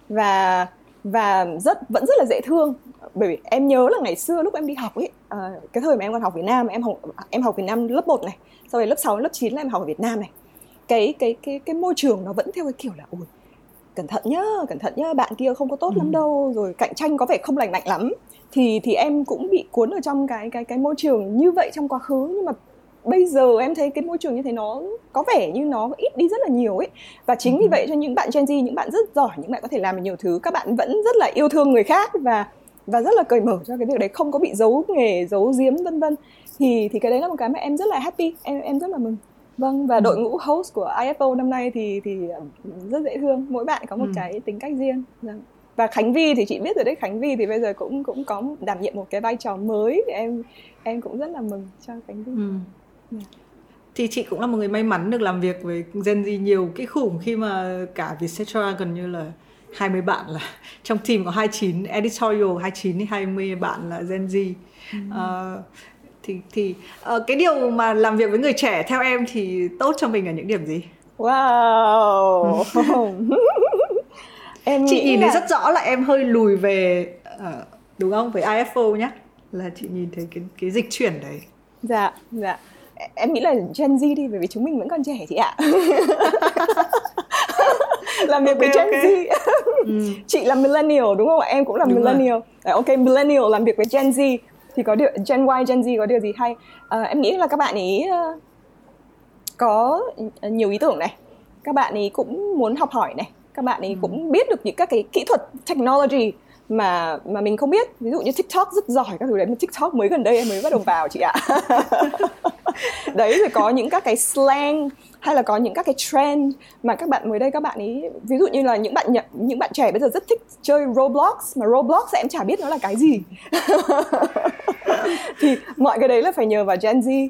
và, và rất, vẫn rất là dễ thương. Bởi vì em nhớ là ngày xưa lúc em đi học ấy, uh, cái thời mà em còn học Việt Nam, em học, em học Việt Nam lớp một này, sau đấy lớp sáu, lớp chín là em học ở Việt Nam này. Cái, cái, cái, cái môi trường nó vẫn theo cái kiểu là ôi cẩn thận nhá, cẩn thận nhá, bạn kia không có tốt ừ. lắm đâu, rồi cạnh tranh có vẻ không lành mạnh lắm. Thì thì em cũng bị cuốn ở trong cái cái cái môi trường như vậy trong quá khứ, nhưng mà bây giờ em thấy cái môi trường như thế nó có vẻ như nó ít đi rất là nhiều ấy. Và chính ừ. vì vậy cho những bạn Gen Z, những bạn rất giỏi, những bạn có thể làm được nhiều thứ, các bạn vẫn rất là yêu thương người khác và và rất là cởi mở cho cái việc đấy, không có bị giấu nghề, giấu giếm vân vân. Thì thì cái đấy là một cái mà em rất là happy, em em rất là mừng. Vâng, và đội ngũ host của i ép ô năm nay thì, thì rất dễ thương. Mỗi bạn có một ừ. cái tính cách riêng. Và Khánh Vi thì chị biết rồi đấy, Khánh Vi thì bây giờ cũng cũng có đảm nhiệm một cái vai trò mới. Em em cũng rất là mừng cho Khánh Vi. ừ. yeah. Thì chị cũng là một người may mắn được làm việc với Gen Z nhiều cái khủng, khi mà cả Vietcetera gần như là hai mươi bạn, là trong team có hai mươi chín, editorial hai mươi chín hay hai mươi bạn là Gen Z. ừ. uh, Thì, thì uh, cái điều mà làm việc với người trẻ theo em thì tốt cho mình là những điểm gì? Wow. Em chị nhìn là... thấy rất rõ là em hơi lùi về, uh, đúng không? Với i ép ô nhá, là chị nhìn thấy cái, cái dịch chuyển đấy. Dạ, dạ. Em nghĩ là Gen Z đi, bởi vì chúng mình vẫn còn trẻ chị ạ. Làm việc okay, với Gen okay. Z. ừ. Chị là millennial đúng không ạ? Em cũng là đúng millennial. Rồi. Ok, millennial làm việc với Gen Z. Thì có điều, Gen Y, Gen Z có điều gì hay? À, em nghĩ là các bạn ấy có nhiều ý tưởng này, các bạn ấy cũng muốn học hỏi này, các bạn ấy ừ. cũng biết được những các cái kỹ thuật technology mà mà mình không biết. Ví dụ như TikTok rất giỏi các thứ đấy, mà TikTok mới gần đây em mới bắt đầu vào chị ạ. Đấy, rồi có những các cái slang hay là có những các cái trend mà các bạn mới đây các bạn ấy, ví dụ như là những bạn những bạn trẻ bây giờ rất thích chơi Roblox, mà Roblox em chả biết nó là cái gì. Thì mọi cái đấy là phải nhờ vào Gen Z.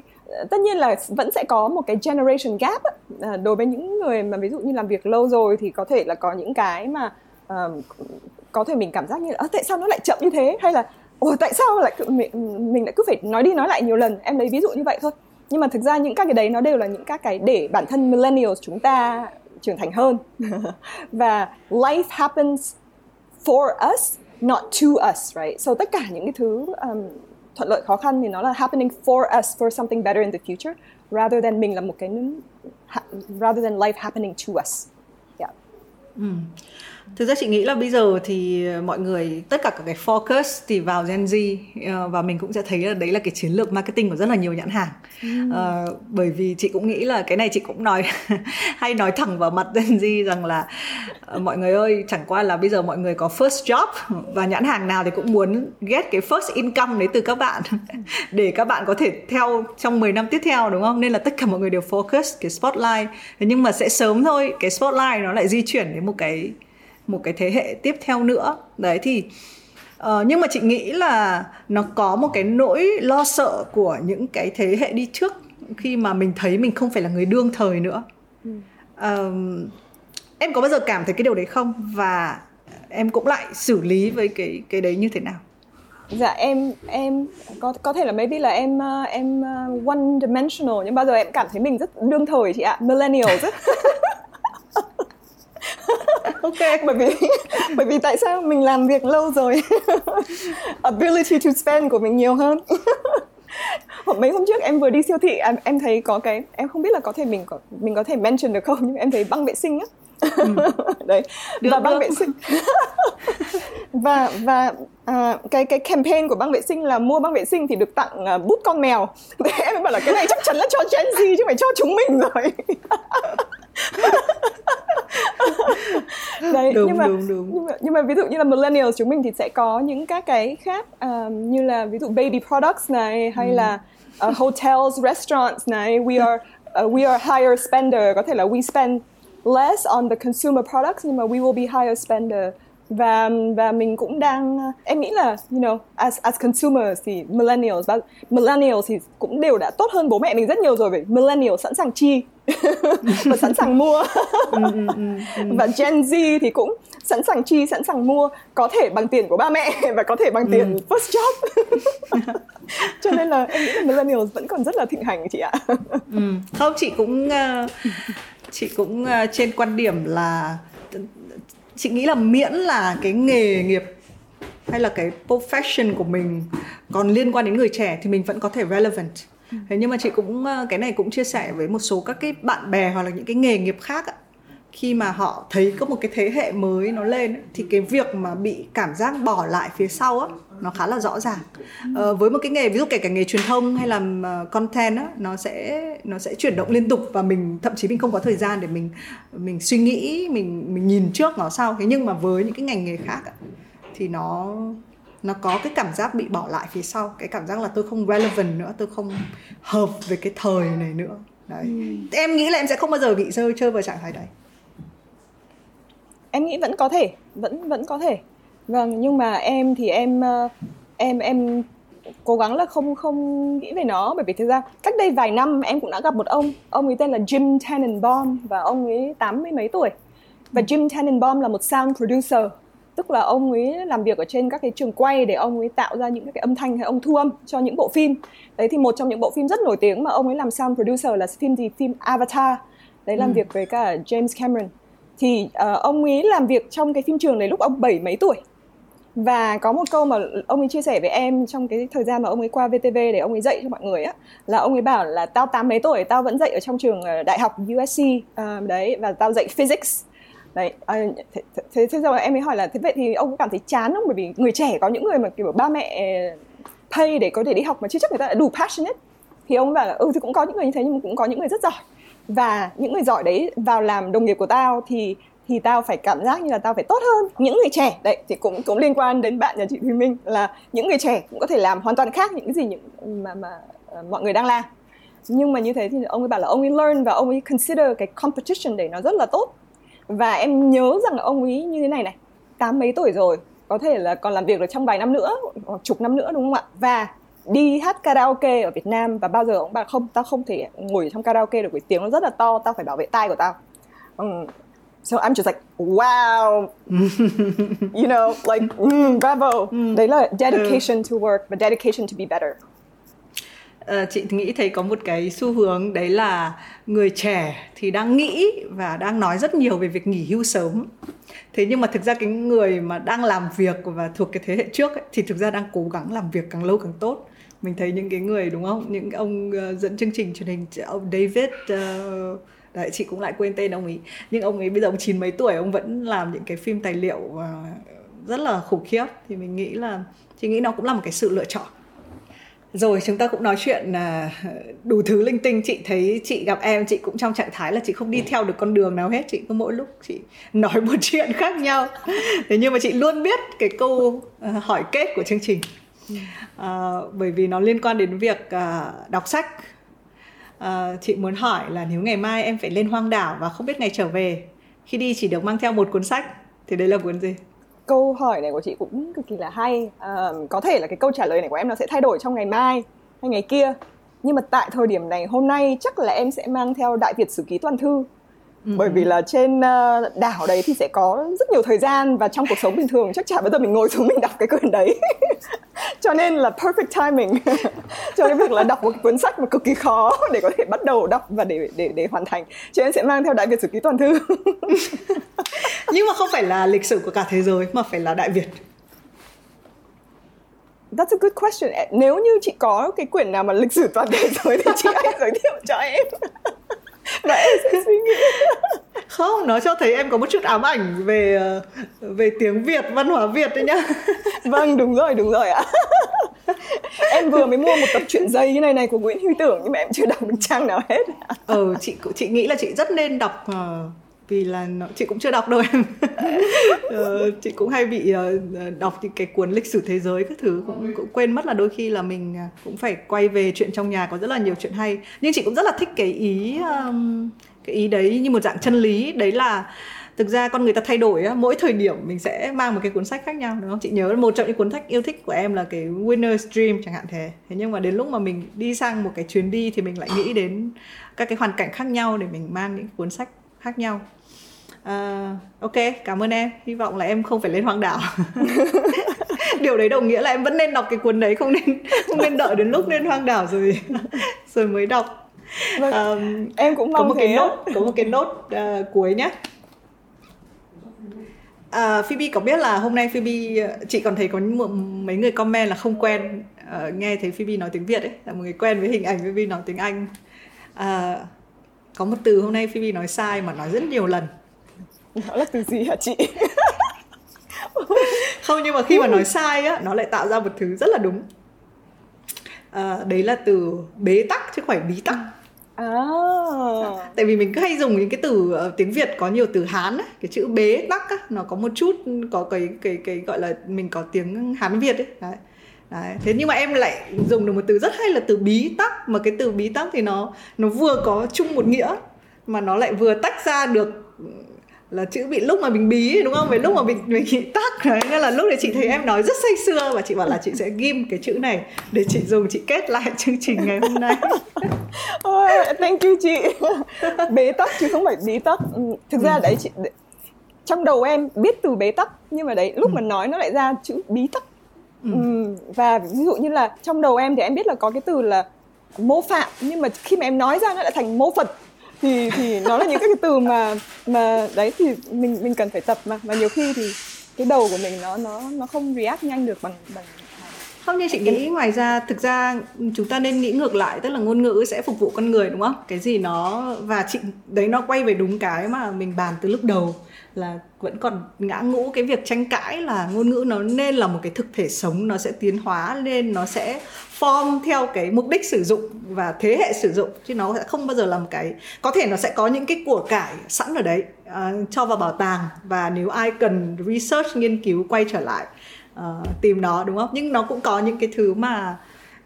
Tất nhiên là vẫn sẽ có một cái generation gap ấy. Đối với những người mà ví dụ như làm việc lâu rồi thì có thể là có những cái mà um, có thể mình cảm giác như là tại sao nó lại chậm như thế, hay là ồ tại sao lại mình, mình lại cứ phải nói đi nói lại nhiều lần. Em lấy ví dụ như vậy thôi. Nhưng mà thực ra những các cái đấy nó đều là những các cái để bản thân millennials chúng ta trưởng thành hơn. Và life happens for us, not to us, right? So tất cả những cái thứ um, thuận lợi khó khăn thì nó là happening for us, for something better in the future, rather than mình là một cái ha, rather than life happening to us. Yeah. Ừ. Thực ra chị nghĩ là bây giờ thì mọi người, tất cả các cái focus thì vào Gen Z, và mình cũng sẽ thấy là đấy là cái chiến lược marketing của rất là nhiều nhãn hàng. Mm. à, Bởi vì chị cũng nghĩ là cái này chị cũng nói hay nói thẳng vào mặt Gen Z rằng là mọi người ơi, chẳng qua là bây giờ mọi người có first job, và nhãn hàng nào thì cũng muốn get cái first income đấy từ các bạn để các bạn có thể theo trong mười năm tiếp theo, đúng không? Nên là tất cả mọi người đều focus cái spotlight. Thế nhưng mà sẽ sớm thôi, cái spotlight nó lại di chuyển đến một cái một cái thế hệ tiếp theo nữa. Đấy thì Ờ, nhưng mà chị nghĩ là nó có một cái nỗi lo sợ của những cái thế hệ đi trước khi mà mình thấy mình không phải là người đương thời nữa. Ừ. Ờ, em có bao giờ cảm thấy cái điều đấy không? Và em cũng lại xử lý với cái cái đấy như thế nào? Dạ em em có có thể là maybe là em em one dimensional, nhưng bao giờ em cảm thấy mình rất đương thời chị ạ, millennial rất. Ok, bởi vì bởi vì tại sao mình làm việc lâu rồi, ability to spend của mình nhiều hơn. Mấy hôm trước em vừa đi siêu thị, em, em thấy có cái, em không biết là có thể mình có mình có thể mention được không, nhưng em thấy băng vệ sinh á. Ừ. Đấy, được, và băng vệ sinh và và à, cái cái campaign của băng vệ sinh là mua băng vệ sinh thì được tặng à, bút con mèo. Đấy, em bảo là cái này chắc chắn là cho Gen Z chứ phải cho chúng mình rồi. Đấy, đúng, nhưng, mà, đúng, đúng. Nhưng, mà, nhưng mà ví dụ như là millennials chúng mình thì sẽ có những các cái khác, uh, như là ví dụ baby products này, hay ừ. là uh, hotels, restaurants này. We are uh, we are higher spender, có thể là we spend less on the consumer products nhưng mà we will be higher spender. Và và mình cũng đang, em nghĩ là you know as as consumers thì millennials millennials thì cũng đều đã tốt hơn bố mẹ mình rất nhiều rồi, bởi millennials sẵn sàng chi và sẵn sàng mua. Và Gen Z thì cũng sẵn sàng chi, sẵn sàng mua, có thể bằng tiền của ba mẹ và có thể bằng tiền first job. Cho nên là em nghĩ là millennials vẫn còn rất là thịnh hành chị ạ. Không, chị cũng chị cũng trên quan điểm là chị nghĩ là miễn là cái nghề nghiệp hay là cái profession của mình còn liên quan đến người trẻ thì mình vẫn có thể relevant. Thế nhưng mà chị cũng, cái này cũng chia sẻ với một số các cái bạn bè hoặc là những cái nghề nghiệp khác ạ. Khi mà họ thấy có một cái thế hệ mới nó lên thì cái việc mà bị cảm giác bỏ lại phía sau á, nó khá là rõ ràng. Ờ, với một cái nghề, ví dụ kể cả nghề truyền thông hay làm content á, nó sẽ nó sẽ chuyển động liên tục và mình thậm chí mình không có thời gian để mình mình suy nghĩ, mình mình nhìn trước nó sau. Thế nhưng mà với những cái ngành nghề khác á, thì nó nó có cái cảm giác bị bỏ lại phía sau, cái cảm giác là tôi không relevant nữa, tôi không hợp với cái thời này nữa. Đấy. Ừ. Em nghĩ là em sẽ không bao giờ bị rơi chơi vào trạng thái đấy. Em nghĩ vẫn có thể, vẫn vẫn có thể. Vâng, nhưng mà em thì em em em cố gắng là không không nghĩ về nó, bởi vì thực ra cách đây vài năm em cũng đã gặp một ông, ông ấy tên là Jim Tannenbaum và ông ấy tám mươi mấy tuổi. Và Jim Tannenbaum là một sound producer, tức là ông ấy làm việc ở trên các cái trường quay để ông ấy tạo ra những cái âm thanh hay ông thu âm cho những bộ phim. Đấy thì một trong những bộ phim rất nổi tiếng mà ông ấy làm sound producer là phim gì? Phim Avatar. Đấy, làm ừ. việc với cả James Cameron. Thì uh, ông ấy làm việc trong cái phim trường đấy lúc ông bảy mấy tuổi. Và có một câu mà ông ấy chia sẻ với em trong cái thời gian mà ông ấy qua vê tê vê để ông ấy dạy cho mọi người á, là ông ấy bảo là tao tám mấy tuổi, tao vẫn dạy ở trong trường đại học U S C, uh, đấy, và tao dạy physics. Đấy, à, thế, thế, thế rồi em ấy hỏi là thế vậy thì ông có cảm thấy chán không? Bởi vì người trẻ có những người mà kiểu ba mẹ pay để có thể đi học mà chưa chắc người ta đã đủ passionate. Thì ông bảo là ừ thì cũng có những người như thế, nhưng mà cũng có những người rất giỏi. Và những người giỏi đấy vào làm đồng nghiệp của tao thì thì tao phải cảm giác như là tao phải tốt hơn những người trẻ. Đấy thì cũng cũng liên quan đến bạn nhà chị Thùy Minh, là những người trẻ cũng có thể làm hoàn toàn khác những cái gì những mà mà mọi người đang làm. Nhưng mà như thế thì ông ấy bảo là ông ấy learn và ông ấy consider cái competition đấy nó rất là tốt. Và em nhớ rằng là ông ấy như thế này này, tám mấy tuổi rồi, có thể là còn làm việc được trong vài năm nữa, hoặc chục năm nữa đúng không ạ? Và đi hát karaoke ở Việt Nam, và bao giờ ông bảo không, tao không thể ngồi trong karaoke được, bởi tiếng nó rất là to, tao phải bảo vệ tai của tao. um, So I'm just like, wow, you know, like, mm, bravo. Đấy là dedication to work và dedication to be better. Uh, chị nghĩ thấy có một cái xu hướng đấy là người trẻ thì đang nghĩ và đang nói rất nhiều về việc nghỉ hưu sớm. Thế nhưng mà thực ra cái người mà đang làm việc và thuộc cái thế hệ trước ấy, thì thực ra đang cố gắng làm việc càng lâu càng tốt. Mình thấy những cái người, đúng không? Những ông uh, dẫn chương trình truyền hình, ông David... Uh... Đấy, chị cũng lại quên tên ông ấy. Nhưng ông ấy bây giờ ông chín mấy tuổi, ông vẫn làm những cái phim tài liệu uh, rất là khủng khiếp. Thì mình nghĩ là... Chị nghĩ nó cũng là một cái sự lựa chọn. Rồi chúng ta cũng nói chuyện đủ thứ linh tinh. Chị thấy chị gặp em, chị cũng trong trạng thái là chị không đi theo được con đường nào hết. Chị cứ mỗi lúc chị nói một chuyện khác nhau. Thế nhưng mà chị luôn biết cái câu hỏi kết của chương trình, à, bởi vì nó liên quan đến việc đọc sách. à, Chị muốn hỏi là nếu ngày mai em phải lên hoang đảo và không biết ngày trở về, khi đi chỉ được mang theo một cuốn sách, thì đấy là cuốn gì? Câu hỏi này của chị cũng cực kỳ là hay. À, có thể là cái câu trả lời này của em nó sẽ thay đổi trong ngày mai hay ngày kia. Nhưng mà tại thời điểm này hôm nay chắc là em sẽ mang theo Đại Việt Sử Ký Toàn Thư. Ừ. Bởi vì là trên đảo đấy thì sẽ có rất nhiều thời gian, và trong cuộc sống bình thường chắc chả bây giờ mình ngồi xuống mình đọc cái quyển đấy. Cho nên là perfect timing cho cái việc là đọc một cuốn sách mà cực kỳ khó để có thể bắt đầu đọc và để để để hoàn thành. Cho nên sẽ mang theo Đại Việt Sử Ký Toàn Thư. Nhưng mà không phải là lịch sử của cả thế giới mà phải là Đại Việt. That's a good question. Nếu như chị có cái quyển nào mà lịch sử toàn thế giới thì chị hãy giới thiệu cho em. Và em sẽ suy nghĩ. Không, nó cho thấy em có một chút ám ảnh về về tiếng Việt, văn hóa Việt đấy nhá. Vâng, đúng rồi, đúng rồi ạ. Em vừa mới mua một tập truyện dây như này này của Nguyễn Huy Tưởng nhưng mà em chưa đọc được trang nào hết. Ừ, chị chị nghĩ là chị rất nên đọc, vì là nó, chị cũng chưa đọc đâu em. ờ, chị cũng hay bị uh, đọc những cái cuốn lịch sử thế giới các thứ, cũng, cũng quên mất là đôi khi là mình cũng phải quay về chuyện trong nhà, có rất là nhiều chuyện hay. Nhưng chị cũng rất là thích cái ý um, cái ý đấy như một dạng chân lý, đấy là thực ra con người ta thay đổi á, mỗi thời điểm mình sẽ mang một cái cuốn sách khác nhau, đúng không? Chị nhớ một trong những cuốn sách yêu thích của em là cái Winner's Dream chẳng hạn thế. Thế nhưng mà đến lúc mà mình đi sang một cái chuyến đi thì mình lại nghĩ đến các cái hoàn cảnh khác nhau để mình mang những cuốn sách khác nhau. Uh, ok, cảm ơn em. Hy vọng là em không phải lên hoang đảo. Điều đấy đồng nghĩa là em vẫn nên đọc cái cuốn đấy, không nên không nên đợi đến lúc lên hoang đảo rồi rồi mới đọc. Uh, em cũng mong có một thế. Cái nốt, có một cái nốt uh, cuối nhé. Uh, Phoebe có biết là hôm nay Phoebe uh, chị còn thấy có m- mấy người comment là không quen uh, nghe thấy Phoebe nói tiếng Việt ấy, là một người quen với hình ảnh Phoebe nói tiếng Anh. Uh, Có một từ hôm nay Phoebe nói sai mà nói rất nhiều lần. Đó là từ gì hả chị? Không, nhưng mà khi mà nói sai á, nó lại tạo ra một thứ rất là đúng. À, đấy là từ bế tắc chứ không phải bí tắc. À. À, tại vì mình cứ hay dùng những cái từ tiếng Việt có nhiều từ Hán ấy, cái chữ bế tắc á, nó có một chút có cái cái cái gọi là mình có tiếng Hán Việt ấy. Đấy. Đấy. Thế nhưng mà em lại dùng được một từ rất hay là từ bí tắc, mà cái từ bí tắc thì nó nó vừa có chung một nghĩa mà nó lại vừa tách ra được là chữ bị lúc mà mình bí, đúng không? Với lúc mà mình mình bị tắc đấy, nên là lúc đấy chị thấy em nói rất say sưa và chị bảo là chị sẽ ghim cái chữ này để chị dùng, chị kết lại chương trình ngày hôm nay. Oh, thank you chị. Bế tắc chứ không phải bí tắc. Thực ra đấy chị, trong đầu em biết từ bế tắc nhưng mà đấy lúc mà nói nó lại ra chữ bí tắc. Ừ. Ừ. Và ví dụ như là trong đầu em thì em biết là có cái từ là mô phạm, nhưng mà khi mà em nói ra nó lại thành mô Phật, thì thì nó là những cái từ mà mà đấy thì mình mình cần phải tập mà mà nhiều khi thì cái đầu của mình nó nó nó không react nhanh được bằng bằng không. Như chị nghĩ ngoài ra thực ra chúng ta nên nghĩ ngược lại, tức là ngôn ngữ sẽ phục vụ con người, đúng không? Cái gì nó và chị đấy nó quay về đúng cái mà mình bàn từ lúc đầu là vẫn còn ngã ngũ cái việc tranh cãi là ngôn ngữ nó nên là một cái thực thể sống, nó sẽ tiến hóa nên nó sẽ form theo cái mục đích sử dụng và thế hệ sử dụng, chứ nó sẽ không bao giờ là một cái, có thể nó sẽ có những cái của cải sẵn ở đấy, uh, cho vào bảo tàng và nếu ai cần research nghiên cứu quay trở lại Uh, tìm nó, đúng không? Nhưng nó cũng có những cái thứ mà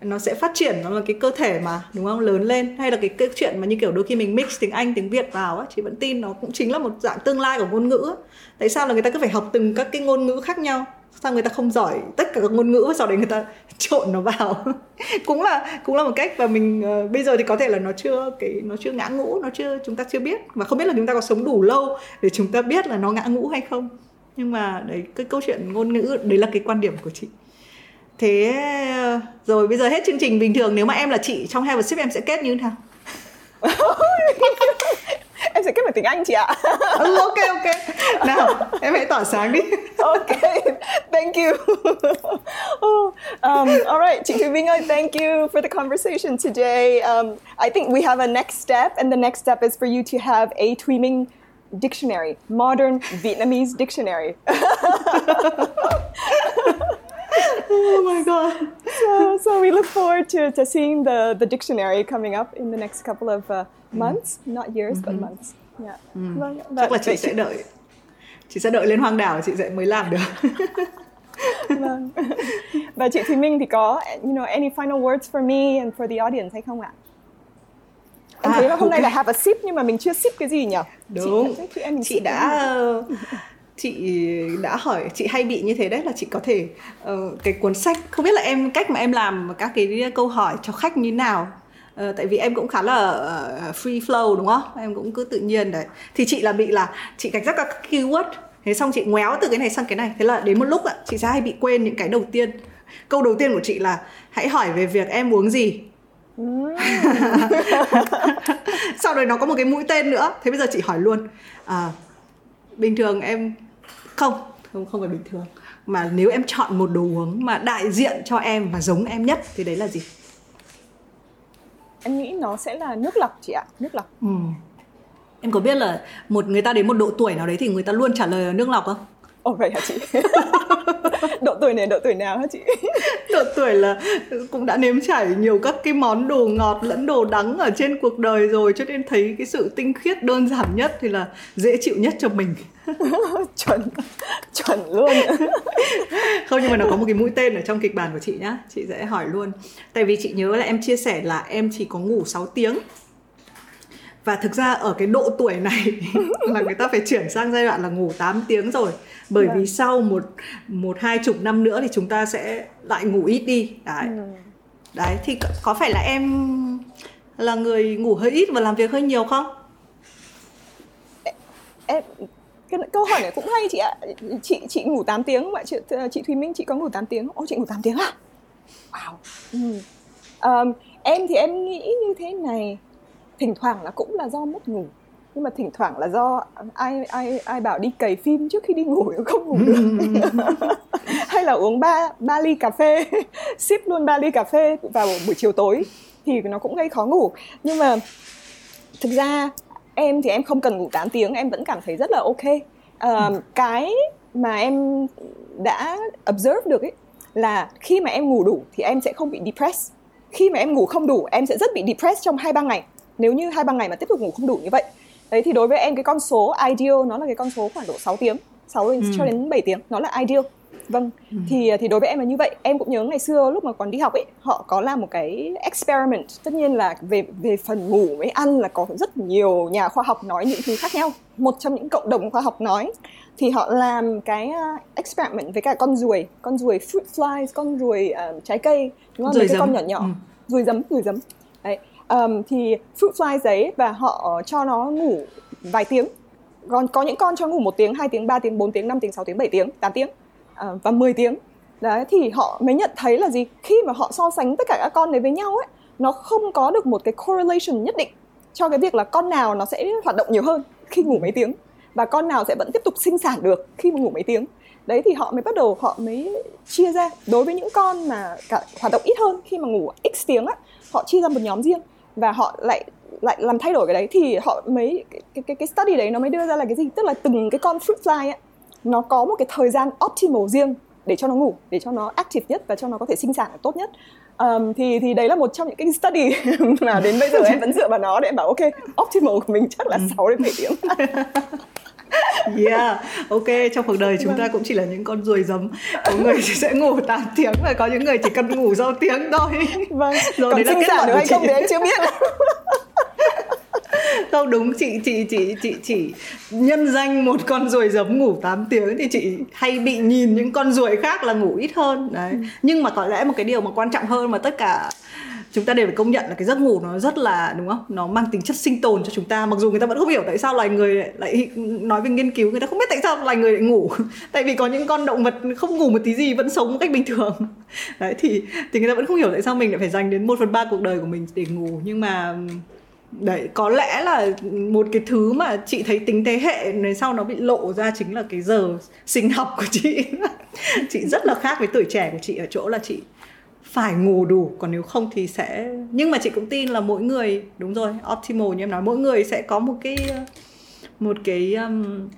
nó sẽ phát triển, nó là cái cơ thể mà, đúng không? Lớn lên, hay là cái, cái chuyện mà như kiểu đôi khi mình mix tiếng Anh, tiếng Việt vào á, chị vẫn tin nó cũng chính là một dạng tương lai của ngôn ngữ. Tại sao là người ta cứ phải học từng các cái ngôn ngữ khác nhau? Sao người ta không giỏi tất cả các ngôn ngữ và sau đấy người ta trộn nó vào? cũng là cũng là một cách, và mình uh, bây giờ thì có thể là nó chưa cái nó chưa ngã ngũ, nó chưa chúng ta chưa biết, và không biết là chúng ta có sống đủ lâu để chúng ta biết là nó ngã ngũ hay không. Nhưng mà đấy, cái câu chuyện ngôn ngữ, đấy là cái quan điểm của chị. Thế rồi bây giờ hết chương trình bình thường, nếu mà em là chị trong Have a Sip em sẽ kết như thế nào? Em sẽ kết bằng tiếng Anh chị ạ. Ừ, ok, ok. Nào, em hãy tỏa sáng đi. Ok, thank you. Oh, um, all right, chị Thùy Minh ơi, thank you for the conversation today. Um, I think we have a next step, and the next step is for you to have a Thùy Minh dictionary, modern Vietnamese dictionary. Oh my god. So, so we look forward to, to seeing the, the dictionary coming up in the next couple of uh, months, mm. not years, mm-hmm. but months. Yeah. Mm. Vâng, chắc là chị sẽ đợi. Chị sẽ đợi lên hoang đảo chị sẽ mới làm được. Vâng. Và chị Thùy Minh thì có, you know, any final words for me and for the audience hay không ạ? Em thấy là hôm nay là have a sip nhưng mà mình chưa sip cái gì nhỉ? Đúng, chị, chị, em mình chị đã chị đã hỏi, chị hay bị như thế đấy, là chị có thể uh, cái cuốn sách, không biết là em cách mà em làm các cái câu hỏi cho khách như nào, uh, tại vì em cũng khá là uh, free flow đúng không, em cũng cứ tự nhiên đấy, thì chị là bị là chị gạch rất các keyword, thế xong chị ngoéo từ cái này sang cái này, thế là đến một lúc ạ, chị sẽ hay bị quên những cái đầu tiên. Câu đầu tiên của chị là hãy hỏi về việc em uống gì. Sau rồi nó có một cái mũi tên nữa, thế bây giờ chị hỏi luôn, à, bình thường em không không không phải bình thường, mà nếu em chọn một đồ uống mà đại diện cho em và giống em nhất thì đấy là gì? Em nghĩ nó sẽ là nước lọc chị ạ, nước lọc. Ừ. Em có biết là một người ta đến một độ tuổi nào đấy thì người ta luôn trả lời là nước lọc không? Ồ vậy hả chị? Độ tuổi này độ tuổi nào hả chị? Độ tuổi là cũng đã nếm trải nhiều các cái món đồ ngọt lẫn đồ đắng ở trên cuộc đời rồi, cho nên thấy cái sự tinh khiết đơn giản nhất thì là dễ chịu nhất cho mình. Chuẩn, chuẩn luôn. Không, nhưng mà nó có một cái mũi tên ở trong kịch bản của chị nhá, chị sẽ hỏi luôn. Tại vì chị nhớ là em chia sẻ là em chỉ có ngủ sáu tiếng. Và thực ra ở cái độ tuổi này là người ta phải chuyển sang giai đoạn là ngủ tám tiếng rồi. Bởi ừ. vì sau một, một hai chục năm nữa thì chúng ta sẽ lại ngủ ít đi. Đấy, ừ. Đấy thì có phải là em là người ngủ hơi ít và làm việc hơi nhiều không? Em, cái câu hỏi này cũng hay chị ạ. Chị, chị ngủ tám tiếng, chị, chị Thùy Minh chị có ngủ tám tiếng. Ô, chị ngủ tám tiếng à? Wow. Ừ. Um, em thì em nghĩ như thế này. Thỉnh thoảng là cũng là do mất ngủ, nhưng mà thỉnh thoảng là do ai ai ai bảo đi cày phim trước khi đi ngủ cũng không ngủ được. Hay là uống ba ba ly cà phê, sip luôn ba ly cà phê vào buổi chiều tối thì nó cũng gây khó ngủ. Nhưng mà thực ra em thì em không cần ngủ tám tiếng, em vẫn cảm thấy rất là ok. À, cái mà em đã observe được ấy là khi mà em ngủ đủ thì em sẽ không bị depressed. Khi mà em ngủ không đủ em sẽ rất bị depressed trong hai ba ngày. Nếu như hai ba ngày mà tiếp tục ngủ không đủ như vậy. Đấy thì đối với em cái con số ideal nó là cái con số khoảng độ sáu tiếng, sáu đến, ừ. cho đến bảy tiếng, nó là ideal. Vâng, ừ. thì thì đối với em là như vậy. Em cũng nhớ ngày xưa lúc mà còn đi học ấy, họ có làm một cái experiment. Tất nhiên là về về phần ngủ với ăn là có rất nhiều nhà khoa học nói những thứ khác nhau. Một trong những cộng đồng khoa học nói thì họ làm cái experiment với cả con ruồi, con ruồi fruit flies, con ruồi uh, trái cây, đúng không? Mấy cái con nhỏ nhỏ, ừ. ruồi giấm, ruồi giấm. Đấy. Um, thì fruit fly giấy và họ cho nó ngủ vài tiếng. Còn có những con cho ngủ một tiếng, hai tiếng, ba tiếng, bốn tiếng, năm tiếng, sáu tiếng, bảy tiếng, tám tiếng uh, và mười tiếng. Đấy thì họ mới nhận thấy là gì? Khi mà họ so sánh tất cả các con đấy với nhau ấy, nó không có được một cái correlation nhất định cho cái việc là con nào nó sẽ hoạt động nhiều hơn khi ngủ mấy tiếng và con nào sẽ vẫn tiếp tục sinh sản được khi mà ngủ mấy tiếng. Đấy thì họ mới bắt đầu họ mới chia ra. Đối với những con mà cả hoạt động ít hơn khi mà ngủ x tiếng ấy, họ chia ra một nhóm riêng và họ lại lại làm thay đổi cái đấy thì họ mới cái cái cái study đấy nó mới đưa ra là cái gì, tức là từng cái con fruit fly ấy, nó có một cái thời gian optimal riêng để cho nó ngủ, để cho nó active nhất và cho nó có thể sinh sản tốt nhất. Um, thì thì đấy là một trong những cái study mà đến bây giờ em vẫn dựa vào nó để em bảo ok, optimal của mình chắc là sáu đến bảy tiếng. Yeah, ok, trong cuộc đời chúng ta cũng chỉ là những con ruồi giấm. Có người sẽ ngủ tám tiếng và có những người chỉ cần ngủ sau tiếng thôi. Vâng, rồi còn đấy sinh là sản được hay không thì em chưa biết. Không đúng, chị, chị, chị, chị, chị nhân danh một con ruồi giấm ngủ tám tiếng thì chị hay bị nhìn những con ruồi khác là ngủ ít hơn. Đấy. Ừ. Nhưng mà có lẽ một cái điều mà quan trọng hơn mà tất cả chúng ta đều phải công nhận là cái giấc ngủ nó rất là, đúng không? Nó mang tính chất sinh tồn cho chúng ta. Mặc dù người ta vẫn không hiểu tại sao loài người lại, nói về nghiên cứu, người ta không biết tại sao loài người lại ngủ. Tại vì có những con động vật không ngủ một tí gì vẫn sống một cách bình thường. Đấy thì, thì người ta vẫn không hiểu tại sao mình lại phải dành đến một phần ba cuộc đời của mình để ngủ. Nhưng mà đấy, có lẽ là một cái thứ mà chị thấy tính thế hệ này sau nó bị lộ ra chính là cái giờ sinh học của chị. Chị rất là khác với tuổi trẻ của chị ở chỗ là chị phải ngủ đủ, còn nếu không thì sẽ... Nhưng mà chị cũng tin là mỗi người, đúng rồi, optimal như em nói, mỗi người sẽ có một cái... Một cái... Um,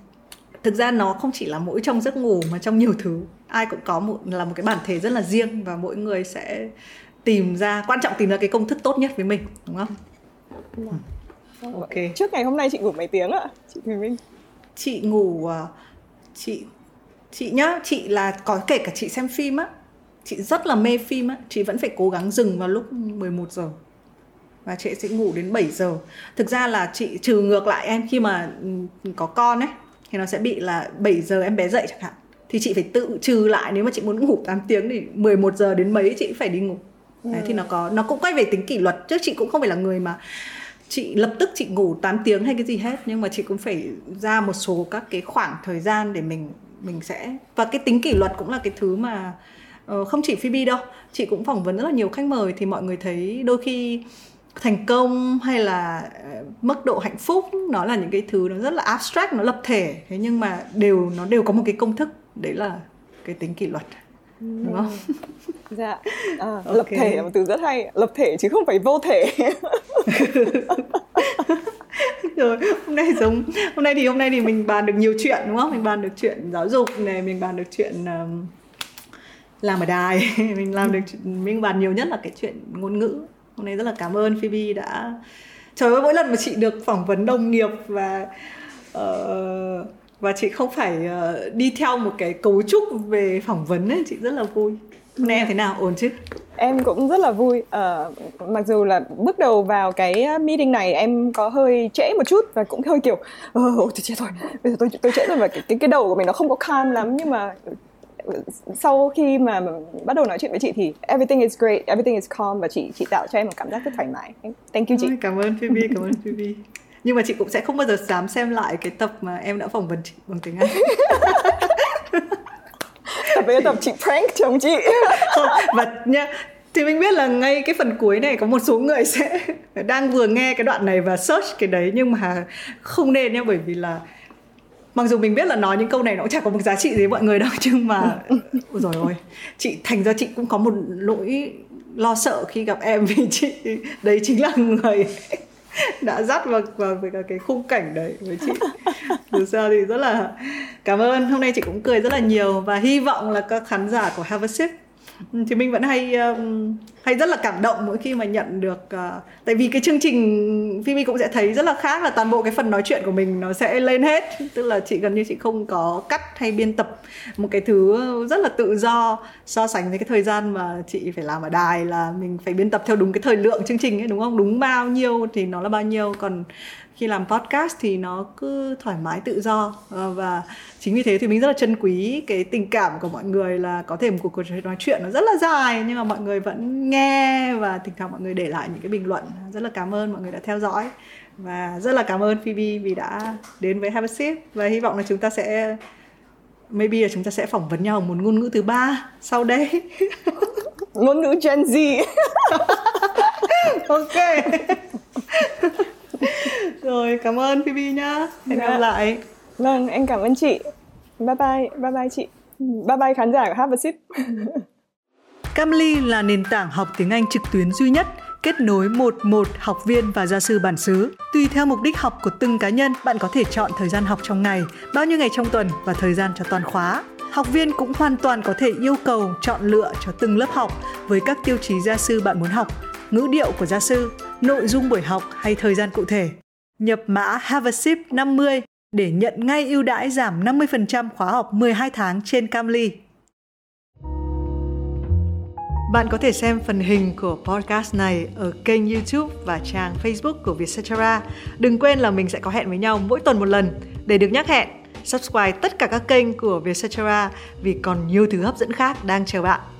thực ra nó không chỉ là mỗi trong giấc ngủ mà trong nhiều thứ. Ai cũng có một là một cái bản thể rất là riêng và mỗi người sẽ tìm ra... Quan trọng tìm ra cái công thức tốt nhất với mình, đúng không? Đúng. Ừ. Ok. Trước ngày hôm nay chị ngủ mấy tiếng ạ? Chị Thùy Minh. Chị ngủ... Chị... Chị nhá, chị là có kể cả chị xem phim á. Chị rất là mê phim á, chị vẫn phải cố gắng dừng vào lúc mười một giờ và chị sẽ ngủ đến bảy giờ. Thực ra là chị trừ ngược lại em khi mà có con ấy, thì nó sẽ bị là bảy giờ em bé dậy chẳng hạn, thì chị phải tự trừ lại, nếu mà chị muốn ngủ tám tiếng thì mười một giờ đến mấy chị phải đi ngủ. Ừ. Đấy, thì nó có, nó cũng quay về tính kỷ luật, chứ chị cũng không phải là người mà chị lập tức chị ngủ tám tiếng hay cái gì hết, nhưng mà chị cũng phải ra một số các cái khoảng thời gian để mình mình sẽ, và cái tính kỷ luật cũng là cái thứ mà uh, không chỉ Phi Bích đâu, chị cũng phỏng vấn rất là nhiều khách mời thì mọi người thấy đôi khi thành công hay là mức độ hạnh phúc nó là những cái thứ nó rất là abstract, nó lập thể, thế nhưng mà đều nó đều có một cái công thức, đấy là cái tính kỷ luật. Đúng không? Dạ. À, okay. Lập thể là một từ rất hay, lập thể chứ không phải vô thể. Rồi, hôm nay giống hôm nay thì hôm nay thì mình bàn được nhiều chuyện đúng không? Mình bàn được chuyện giáo dục này, mình bàn được chuyện um, làm ở đài, mình làm được mình bàn nhiều nhất là cái chuyện ngôn ngữ. Hôm nay rất là cảm ơn Phi Bích đã, trời ơi, mỗi lần mà chị được phỏng vấn đồng nghiệp và uh, và chị không phải uh, đi theo một cái cấu trúc về phỏng vấn ấy, chị rất là vui. Hôm nay em thế nào, ổn chứ? Em cũng rất là vui. Uh, mặc dù là bước đầu vào cái meeting này em có hơi trễ một chút và cũng hơi kiểu ờ oh, trễ rồi, bây giờ tôi tôi trễ rồi và cái cái đầu của mình nó không có calm lắm, nhưng mà sau khi mà bắt đầu nói chuyện với chị thì everything is great, everything is calm, và chị chị tạo cho em một cảm giác rất thoải mái. Thank you chị. Ôi, cảm ơn Phi Bích, cảm ơn Phi Bích. Nhưng mà chị cũng sẽ không bao giờ dám xem lại cái tập mà em đã phỏng vấn chị bằng tiếng Anh. Tập ấy tập chị prank chồng chị. Không, và nha, thì mình biết là ngay cái phần cuối này có một số người sẽ đang vừa nghe cái đoạn này và search cái đấy, nhưng mà không nên nha, bởi vì là mặc dù mình biết là nói những câu này nó cũng chả có một giá trị gì mọi người đâu, nhưng mà ôi dồi ôi, chị thành ra chị cũng có một nỗi lo sợ khi gặp em, vì chị đấy chính là người đã dắt vào, vào với cả cái khung cảnh đấy với chị. Dù sao thì rất là cảm ơn, hôm nay chị cũng cười rất là nhiều, và hy vọng là các khán giả của Have a Sip thì mình vẫn hay um, hay rất là cảm động mỗi khi mà nhận được uh, tại vì cái chương trình Phi Bích cũng sẽ thấy rất là khác, là toàn bộ cái phần nói chuyện của mình nó sẽ lên hết, tức là chị gần như chị không có cắt hay biên tập, một cái thứ rất là tự do. So sánh với cái thời gian mà chị phải làm ở đài là mình phải biên tập theo đúng cái thời lượng chương trình ấy, đúng không, đúng bao nhiêu thì nó là bao nhiêu, còn khi làm podcast thì nó cứ thoải mái tự do. Và chính vì thế thì mình rất là trân quý cái tình cảm của mọi người, là có thể một cuộc nói chuyện nó rất là dài nhưng mà mọi người vẫn nghe, và thỉnh thoảng mọi người để lại những cái bình luận. Rất là cảm ơn mọi người đã theo dõi, và rất là cảm ơn Phi Bích vì đã đến với Have a Sip, và hy vọng là chúng ta sẽ maybe là chúng ta sẽ phỏng vấn nhau ở một ngôn ngữ thứ ba sau đây. Ngôn ngữ Gen Z. Ok. Rồi, cảm ơn Phi Bích nhá. Hẹn gặp lại. Vâng, em cảm ơn chị. Bye bye, bye bye chị. Bye bye khán giả của Have a Sip. Camly là nền tảng học tiếng Anh trực tuyến duy nhất, kết nối một một học viên và gia sư bản xứ. Tùy theo mục đích học của từng cá nhân, bạn có thể chọn thời gian học trong ngày, bao nhiêu ngày trong tuần và thời gian cho toàn khóa. Học viên cũng hoàn toàn có thể yêu cầu chọn lựa cho từng lớp học với các tiêu chí gia sư bạn muốn học, ngữ điệu của gia sư, nội dung buổi học hay thời gian cụ thể. Nhập mã Have a Sip năm mươi để nhận ngay ưu đãi giảm năm mươi phần trăm khóa học mười hai tháng trên Camly. Bạn có thể xem phần hình của podcast này ở kênh YouTube và trang Facebook của Vietcetera. Đừng quên là mình sẽ có hẹn với nhau mỗi tuần một lần. Để được nhắc hẹn, subscribe tất cả các kênh của Vietcetera vì còn nhiều thứ hấp dẫn khác đang chờ bạn.